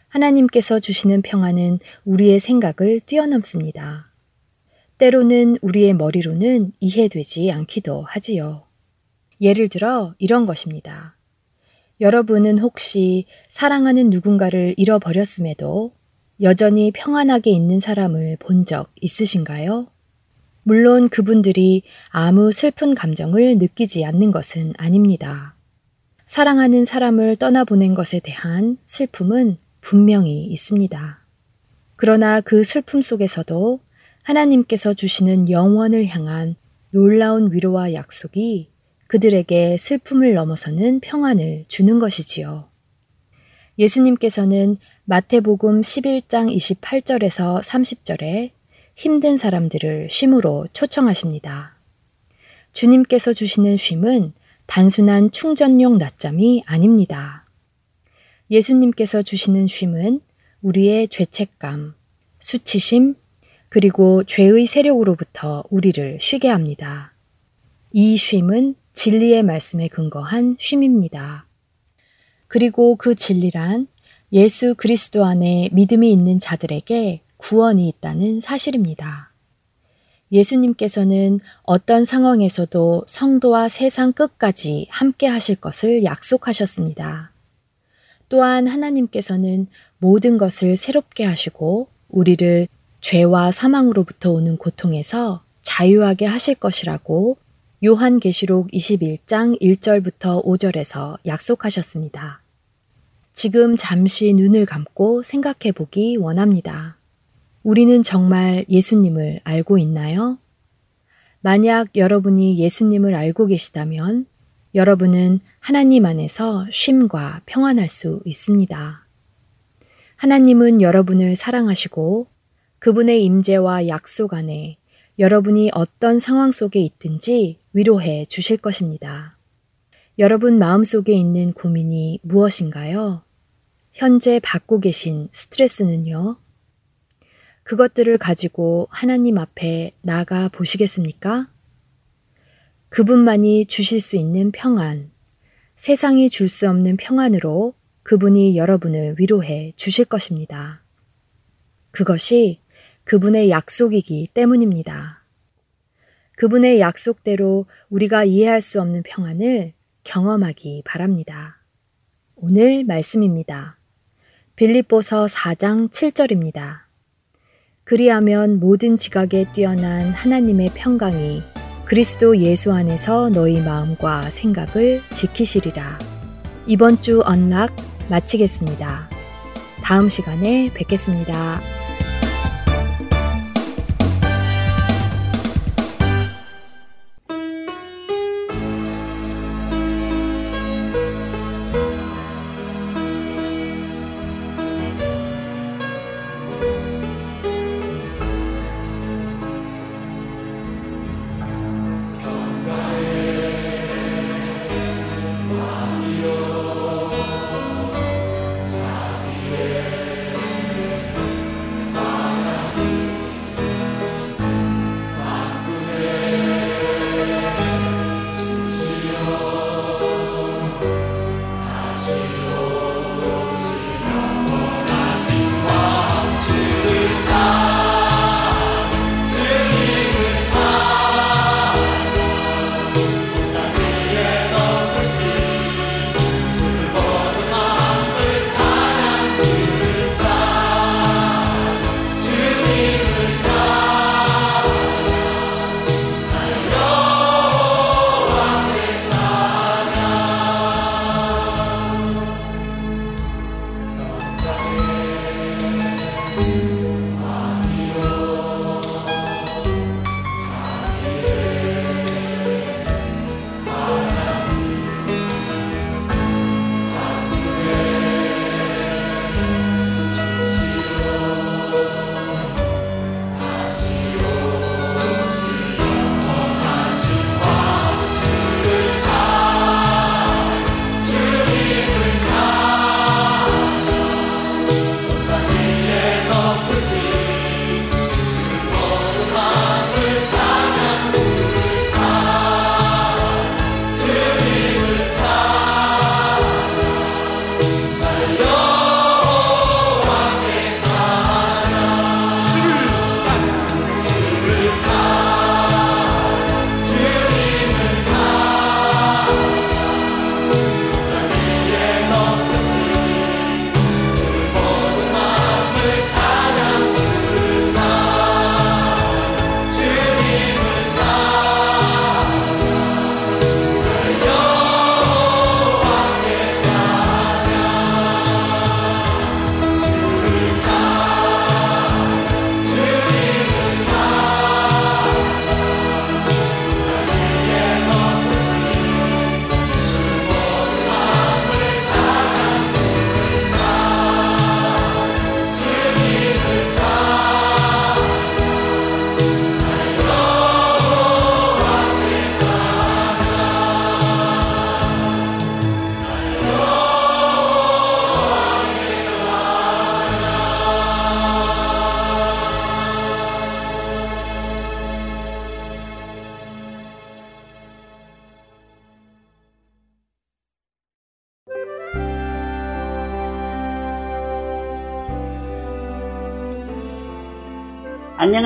하나님께서 주시는 평안은 우리의 생각을 뛰어넘습니다. 때로는 우리의 머리로는 이해되지 않기도 하지요. 예를 들어 이런 것입니다. 여러분은 혹시 사랑하는 누군가를 잃어버렸음에도 여전히 평안하게 있는 사람을 본 적 있으신가요? 물론 그분들이 아무 슬픈 감정을 느끼지 않는 것은 아닙니다. 사랑하는 사람을 떠나보낸 것에 대한 슬픔은 분명히 있습니다. 그러나 그 슬픔 속에서도 하나님께서 주시는 영원을 향한 놀라운 위로와 약속이 그들에게 슬픔을 넘어서는 평안을 주는 것이지요. 예수님께서는 마태복음 십일 장 이십팔 절에서 삼십 절에 힘든 사람들을 쉼으로 초청하십니다. 주님께서 주시는 쉼은 단순한 충전용 낮잠이 아닙니다. 예수님께서 주시는 쉼은 우리의 죄책감, 수치심, 그리고 죄의 세력으로부터 우리를 쉬게 합니다. 이 쉼은 진리의 말씀에 근거한 쉼입니다. 그리고 그 진리란 예수 그리스도 안에 믿음이 있는 자들에게 구원이 있다는 사실입니다. 예수님께서는 어떤 상황에서도 성도와 세상 끝까지 함께 하실 것을 약속하셨습니다. 또한 하나님께서는 모든 것을 새롭게 하시고 우리를 죄와 사망으로부터 오는 고통에서 자유하게 하실 것이라고 요한계시록 이십일 장 일 절부터 오 절에서 약속하셨습니다. 지금 잠시 눈을 감고 생각해 보기 원합니다. 우리는 정말 예수님을 알고 있나요? 만약 여러분이 예수님을 알고 계시다면 여러분은 하나님 안에서 쉼과 평안할 수 있습니다. 하나님은 여러분을 사랑하시고 그분의 임재와 약속 안에 여러분이 어떤 상황 속에 있든지 위로해 주실 것입니다. 여러분 마음속에 있는 고민이 무엇인가요? 현재 받고 계신 스트레스는요? 그것들을 가지고 하나님 앞에 나가 보시겠습니까? 그분만이 주실 수 있는 평안, 세상이 줄 수 없는 평안으로 그분이 여러분을 위로해 주실 것입니다. 그것이 그분의 약속이기 때문입니다. 그분의 약속대로 우리가 이해할 수 없는 평안을 경험하기 바랍니다. 오늘 말씀입니다. 빌립보서 사 장 칠 절입니다. 그리하면 모든 지각에 뛰어난 하나님의 평강이 그리스도 예수 안에서 너희 마음과 생각을 지키시리라. 이번 주 언락 마치겠습니다. 다음 시간에 뵙겠습니다.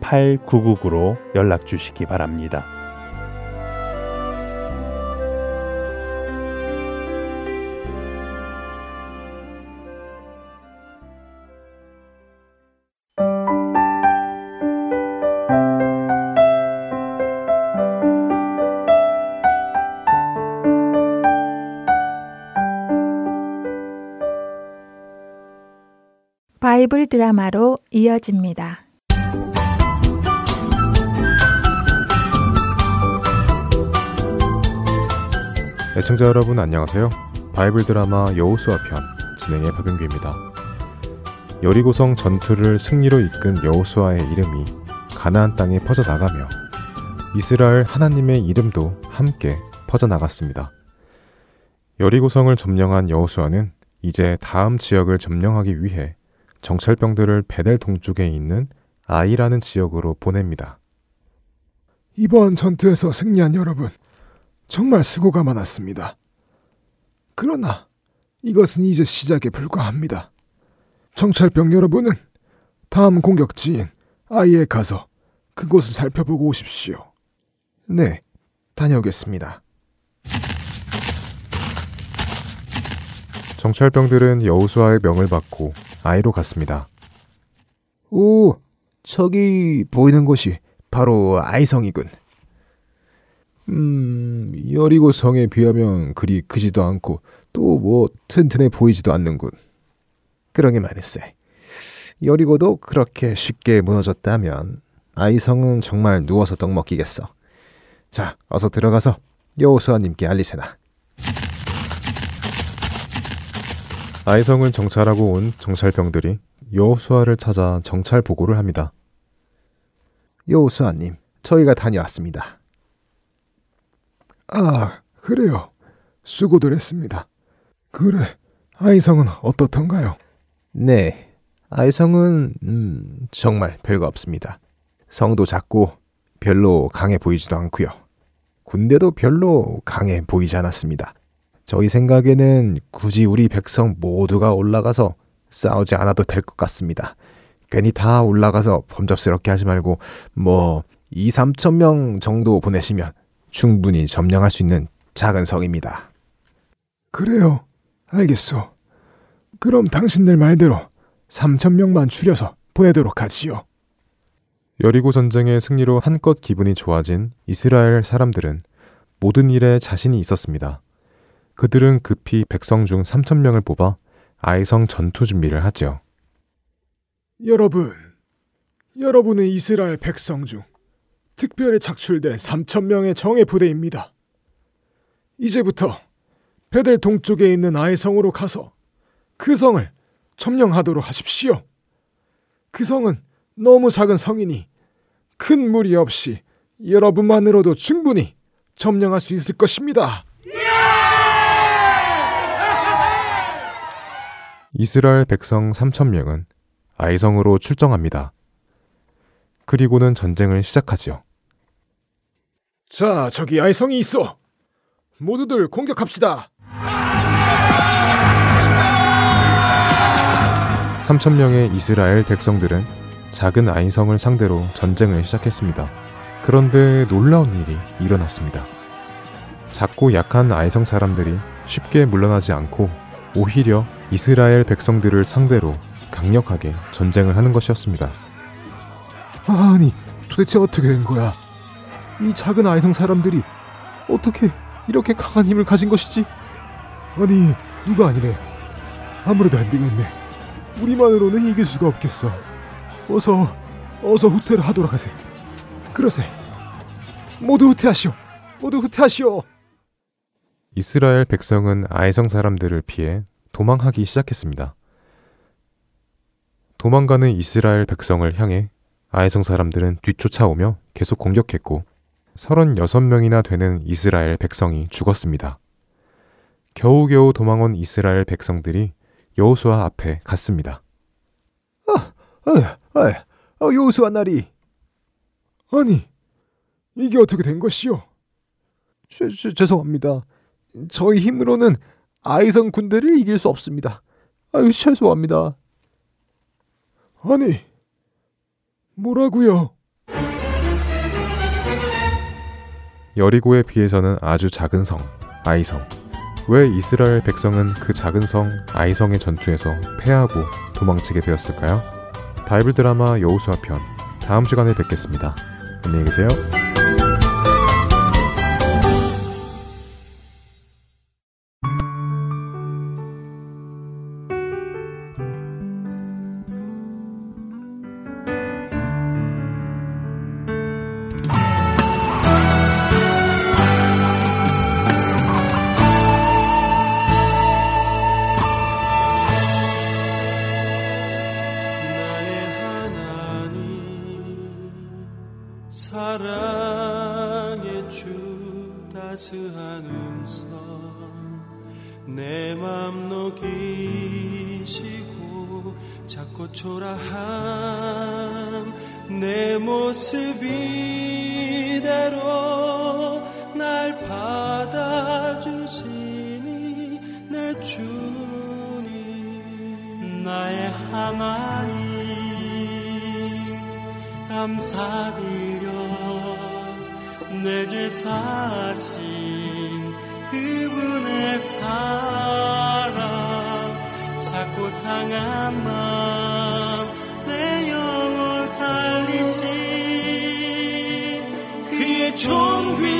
팔구구구로 연락 주시기 바랍니다. 바이블 드라마로 이어집니다. 애청자 여러분 안녕하세요. 바이블 드라마 여호수아 편 진행의 박은규입니다. 여리고성 전투를 승리로 이끈 여호수아의 이름이 가나안 땅에 퍼져나가며 이스라엘 하나님의 이름도 함께 퍼져나갔습니다. 여리고성을 점령한 여호수아는 이제 다음 지역을 점령하기 위해 정찰병들을 베델 동쪽에 있는 아이라는 지역으로 보냅니다. 이번 전투에서 승리한 여러분, 정말 수고가 많았습니다. 그러나 이것은 이제 시작에 불과합니다. 정찰병 여러분은 다음 공격지인 아이에 가서 그곳을 살펴보고 오십시오. 네, 다녀오겠습니다. 정찰병들은 여호수아의 명을 받고 아이로 갔습니다. 오, 저기 보이는 곳이 바로 아이성이군. 음... 여리고 성에 비하면 그리 크지도 않고 또 뭐 튼튼해 보이지도 않는군. 그러게 말일세. 여리고도 그렇게 쉽게 무너졌다면 아이성은 정말 누워서 떡 먹기겠어. 자, 어서 들어가서 여호수아님께 알리세나. 아이성을 정찰하고 온 정찰병들이 여호수아를 찾아 정찰 보고를 합니다. 여호수아님, 저희가 다녀왔습니다. 아, 그래요. 수고들 했습니다. 그래, 아이성은 어떻던가요? 네, 아이성은 음, 정말 별거 없습니다. 성도 작고 별로 강해 보이지도 않고요. 군대도 별로 강해 보이지 않았습니다. 저희 생각에는 굳이 우리 백성 모두가 올라가서 싸우지 않아도 될 것 같습니다. 괜히 다 올라가서 범접스럽게 하지 말고 뭐 이삼천 명 정도 보내시면 충분히 점령할 수 있는 작은 성입니다. 그래요. 알겠소. 그럼 당신들 말대로 삼천 명만 줄여서 보내도록 하지요. 여리고 전쟁의 승리로 한껏 기분이 좋아진 이스라엘 사람들은 모든 일에 자신이 있었습니다. 그들은 급히 백성 중 삼천 명을 뽑아 아이성 전투 준비를 하죠. 여러분, 여러분은 이스라엘 백성 중 특별히 착출된 삼천 명의 정예 부대입니다. 이제부터 베델 동쪽에 있는 아이성으로 가서 그 성을 점령하도록 하십시오. 그 성은 너무 작은 성이니 큰 무리 없이 여러분만으로도 충분히 점령할 수 있을 것입니다. 이스라엘 백성 삼천 명은 아이성으로 출정합니다. 그리고는 전쟁을 시작하지요. 자, 저기 야이성이 있어. 모두들 공격합시다. 삼천 명의 이스라엘 백성들은 작은 아이성을 상대로 전쟁을 시작했습니다. 그런데 놀라운 일이 일어났습니다. 작고 약한 아이성 사람들이 쉽게 물러나지 않고 오히려 이스라엘 백성들을 상대로 강력하게 전쟁을 하는 것이었습니다. 아니, 도대체 어떻게 된 거야? 이 작은 아이성 사람들이 어떻게 이렇게 강한 힘을 가진 것이지? 아니, 누가 아니래. 아무래도 안 되겠네. 우리만으로는 이길 수가 없겠어. 어서, 어서 후퇴를 하도록 하세. 그러세. 모두 후퇴하시오. 모두 후퇴하시오. 이스라엘 백성은 아이성 사람들을 피해 도망하기 시작했습니다. 도망가는 이스라엘 백성을 향해 아이성 사람들은 뒤쫓아오며 계속 공격했고 서른여섯 명이나 되는 이스라엘 백성이 죽었습니다. 겨우겨우 도망온 이스라엘 백성들이 여호수아 앞에 갔습니다. 아, 아, 아, 아 여호수아 나리. 아니, 이게 어떻게 된 것이오? 제, 제, 죄송합니다. 저희 힘으로는 아이성 군대를 이길 수 없습니다. 아유, 죄송합니다. 아니, 뭐라고요? 여리고에 비해서는 아주 작은 성, 아이성. 왜 이스라엘 백성은 그 작은 성, 아이성의 전투에서 패하고 도망치게 되었을까요? 바이블 드라마 여호수아 편, 다음 시간에 뵙겠습니다. 안녕히 계세요. 주님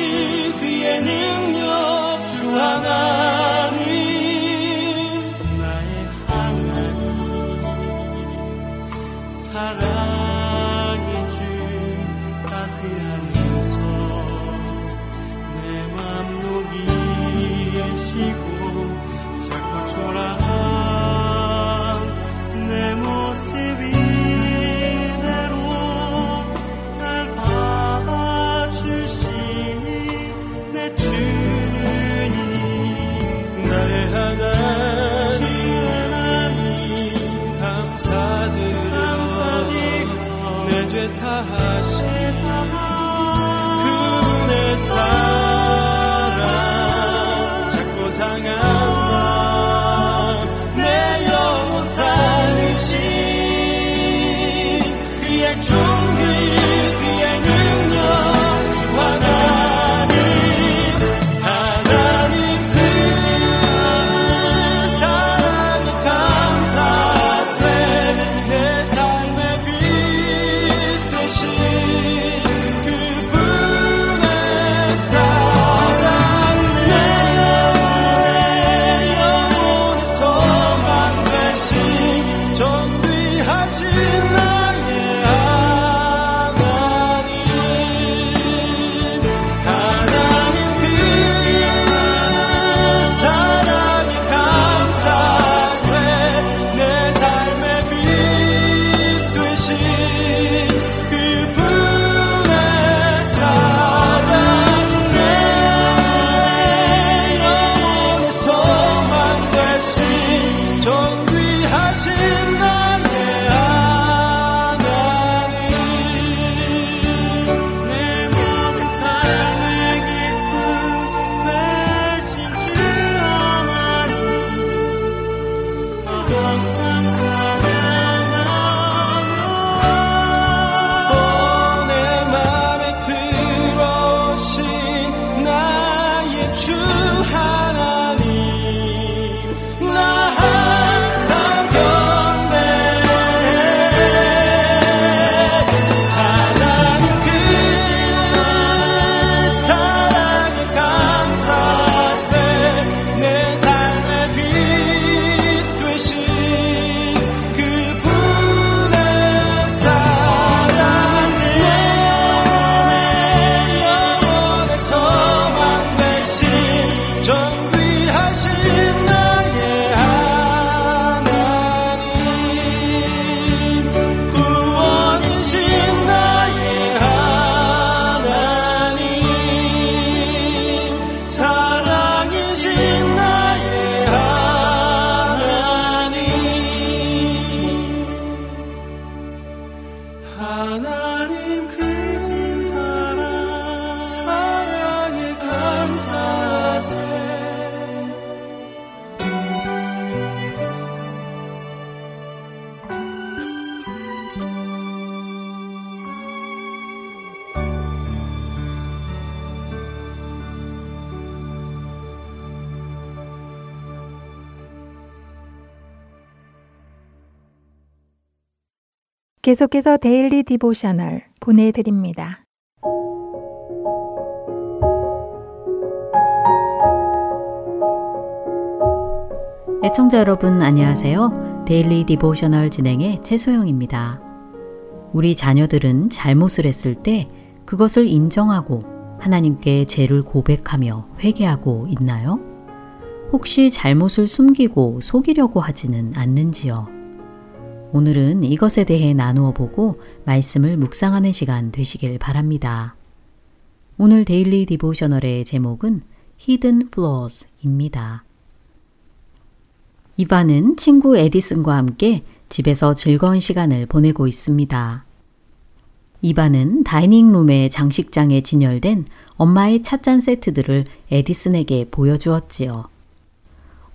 계속해서 데일리 디보셔널 보내드립니다. 애청자 여러분 안녕하세요. 데일리 디보셔널 진행의 최소영입니다. 우리 자녀들은 잘못을 했을 때 그것을 인정하고 하나님께 죄를 고백하며 회개하고 있나요? 혹시 잘못을 숨기고 속이려고 하지는 않는지요? 오늘은 이것에 대해 나누어 보고 말씀을 묵상하는 시간 되시길 바랍니다. 오늘 데일리 디보셔널의 제목은 히든 플로스입니다. 이반은 친구 에디슨과 함께 집에서 즐거운 시간을 보내고 있습니다. 이반은 다이닝룸의 장식장에 진열된 엄마의 찻잔 세트들을 에디슨에게 보여주었지요.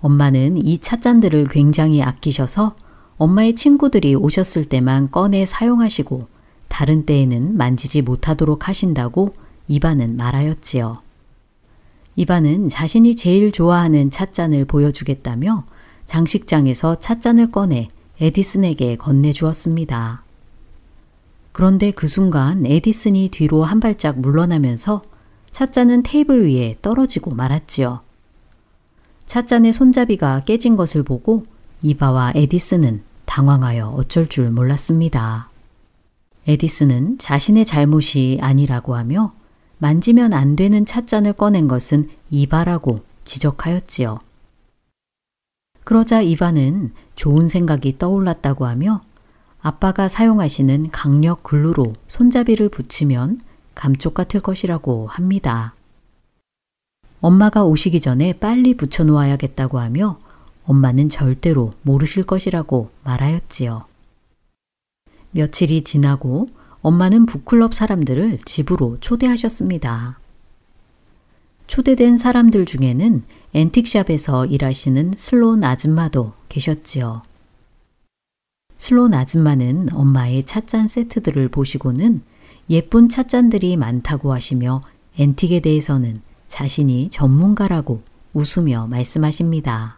엄마는 이 찻잔들을 굉장히 아끼셔서 엄마의 친구들이 오셨을 때만 꺼내 사용하시고 다른 때에는 만지지 못하도록 하신다고 이반은 말하였지요. 이반은 자신이 제일 좋아하는 찻잔을 보여주겠다며 장식장에서 찻잔을 꺼내 에디슨에게 건네주었습니다. 그런데 그 순간 에디슨이 뒤로 한 발짝 물러나면서 찻잔은 테이블 위에 떨어지고 말았지요. 찻잔의 손잡이가 깨진 것을 보고 이바와 에디슨은 당황하여 어쩔 줄 몰랐습니다. 에디슨은 자신의 잘못이 아니라고 하며 만지면 안 되는 찻잔을 꺼낸 것은 이바라고 지적하였지요. 그러자 이바는 좋은 생각이 떠올랐다고 하며 아빠가 사용하시는 강력 글루로 손잡이를 붙이면 감쪽 같을 것이라고 합니다. 엄마가 오시기 전에 빨리 붙여놓아야겠다고 하며 엄마는 절대로 모르실 것이라고 말하였지요. 며칠이 지나고 엄마는 북클럽 사람들을 집으로 초대하셨습니다. 초대된 사람들 중에는 앤틱샵에서 일하시는 슬론 아줌마도 계셨지요. 슬론 아줌마는 엄마의 찻잔 세트들을 보시고는 예쁜 찻잔들이 많다고 하시며 앤틱에 대해서는 자신이 전문가라고 웃으며 말씀하십니다.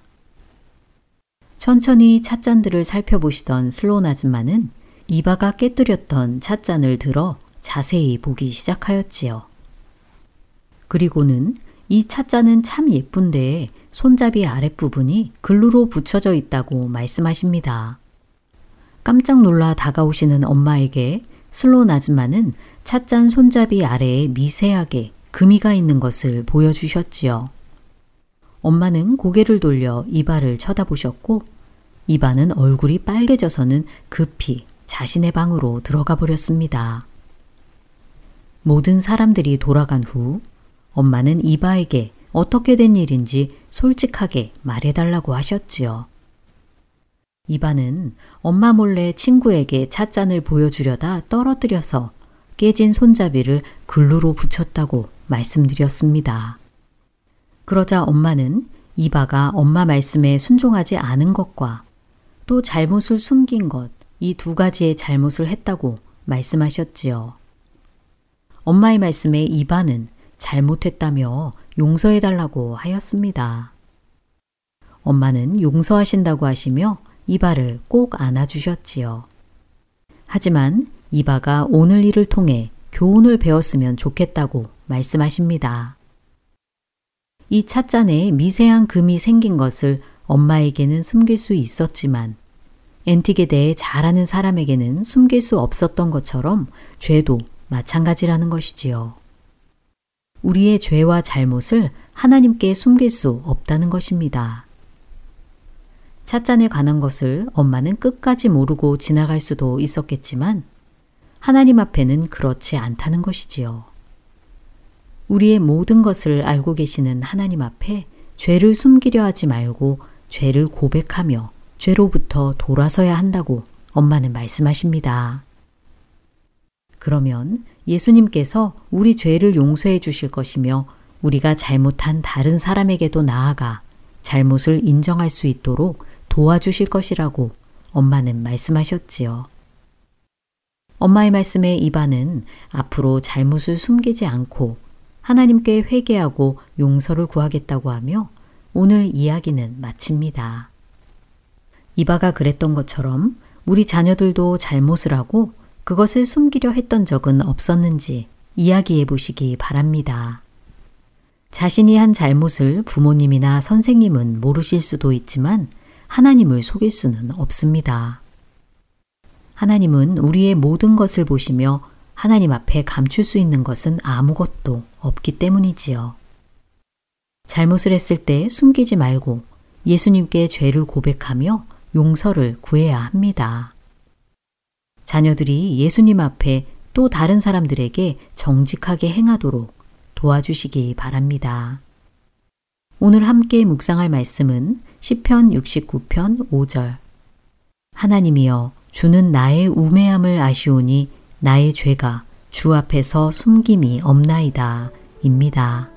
천천히 찻잔들을 살펴보시던 슬론 아줌마는 이바가 깨뜨렸던 찻잔을 들어 자세히 보기 시작하였지요. 그리고는 이 찻잔은 참 예쁜데 손잡이 아랫부분이 글루로 붙여져 있다고 말씀하십니다. 깜짝 놀라 다가오시는 엄마에게 슬론 아줌마는 찻잔 손잡이 아래에 미세하게 금이가 있는 것을 보여주셨지요. 엄마는 고개를 돌려 이바를 쳐다보셨고 이바는 얼굴이 빨개져서는 급히 자신의 방으로 들어가 버렸습니다. 모든 사람들이 돌아간 후 엄마는 이바에게 어떻게 된 일인지 솔직하게 말해달라고 하셨지요. 이바는 엄마 몰래 친구에게 찻잔을 보여주려다 떨어뜨려서 깨진 손잡이를 글루로 붙였다고 말씀드렸습니다. 그러자 엄마는 이바가 엄마 말씀에 순종하지 않은 것과 또 잘못을 숨긴 것, 이 두 가지의 잘못을 했다고 말씀하셨지요. 엄마의 말씀에 이바는 잘못했다며 용서해달라고 하였습니다. 엄마는 용서하신다고 하시며 이바를 꼭 안아주셨지요. 하지만 이바가 오늘 일을 통해 교훈을 배웠으면 좋겠다고 말씀하십니다. 이 찻잔에 미세한 금이 생긴 것을 엄마에게는 숨길 수 있었지만 앤틱에 대해 잘 아는 사람에게는 숨길 수 없었던 것처럼 죄도 마찬가지라는 것이지요. 우리의 죄와 잘못을 하나님께 숨길 수 없다는 것입니다. 찻잔에 관한 것을 엄마는 끝까지 모르고 지나갈 수도 있었겠지만 하나님 앞에는 그렇지 않다는 것이지요. 우리의 모든 것을 알고 계시는 하나님 앞에 죄를 숨기려 하지 말고 죄를 고백하며 죄로부터 돌아서야 한다고 엄마는 말씀하십니다. 그러면 예수님께서 우리 죄를 용서해 주실 것이며 우리가 잘못한 다른 사람에게도 나아가 잘못을 인정할 수 있도록 도와주실 것이라고 엄마는 말씀하셨지요. 엄마의 말씀에 이바는 앞으로 잘못을 숨기지 않고 하나님께 회개하고 용서를 구하겠다고 하며 오늘 이야기는 마칩니다. 이바가 그랬던 것처럼 우리 자녀들도 잘못을 하고 그것을 숨기려 했던 적은 없었는지 이야기해 보시기 바랍니다. 자신이 한 잘못을 부모님이나 선생님은 모르실 수도 있지만 하나님을 속일 수는 없습니다. 하나님은 우리의 모든 것을 보시며 하나님 앞에 감출 수 있는 것은 아무것도 없기 때문이지요. 잘못을 했을 때 숨기지 말고 예수님께 죄를 고백하며 용서를 구해야 합니다. 자녀들이 예수님 앞에 또 다른 사람들에게 정직하게 행하도록 도와주시기 바랍니다. 오늘 함께 묵상할 말씀은 시편 육십구 편 오 절. 하나님이여 주는 나의 우매함을 아시오니 나의 죄가 주 앞에서 숨김이 없나이다 입니다.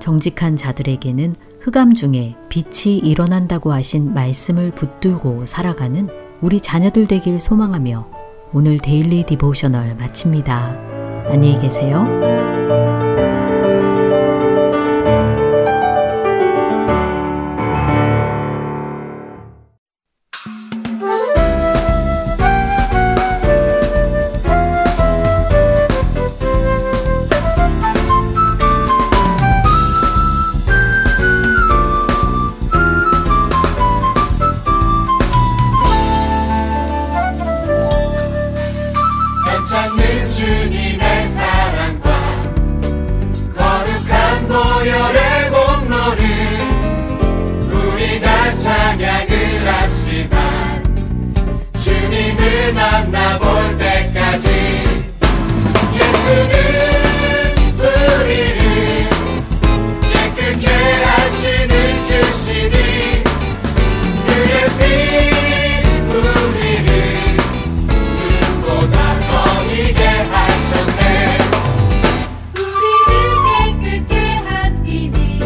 정직한 자들에게는 흑암 중에 빛이 일어난다고 하신 말씀을 붙들고 살아가는 우리 자녀들 되길 소망하며 오늘 데일리 디보셔널 마칩니다. 안녕히 계세요. 만나볼 때까지 예수는 우리를 깨끗게 하시는 주시니 그의 피 우리를 눈보다 거리게 하셨네. 우리를 깨끗게 하시니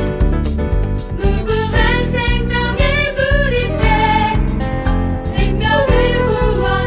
무궁한 생명의 뿌리새 생명을 구원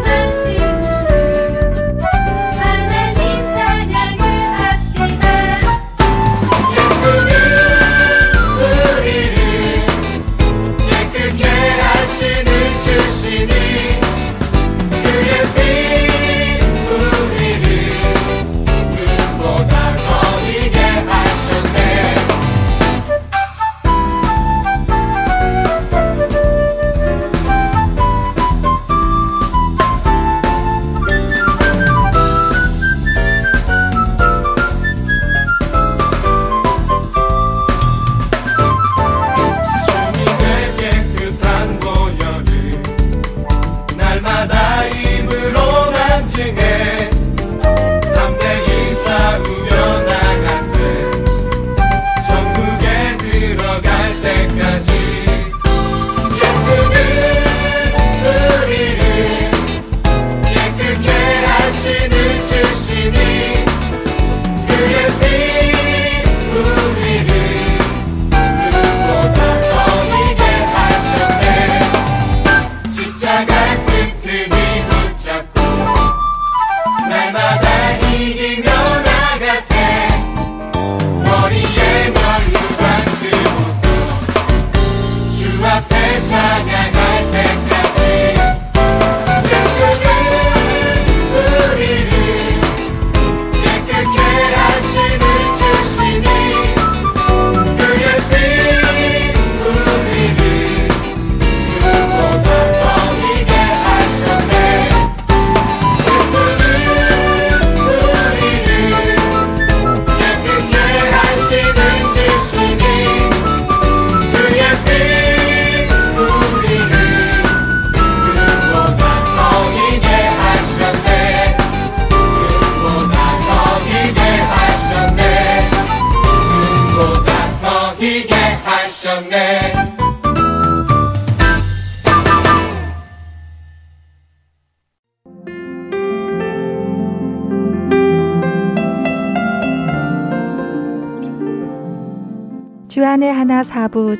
주안의 하나 사부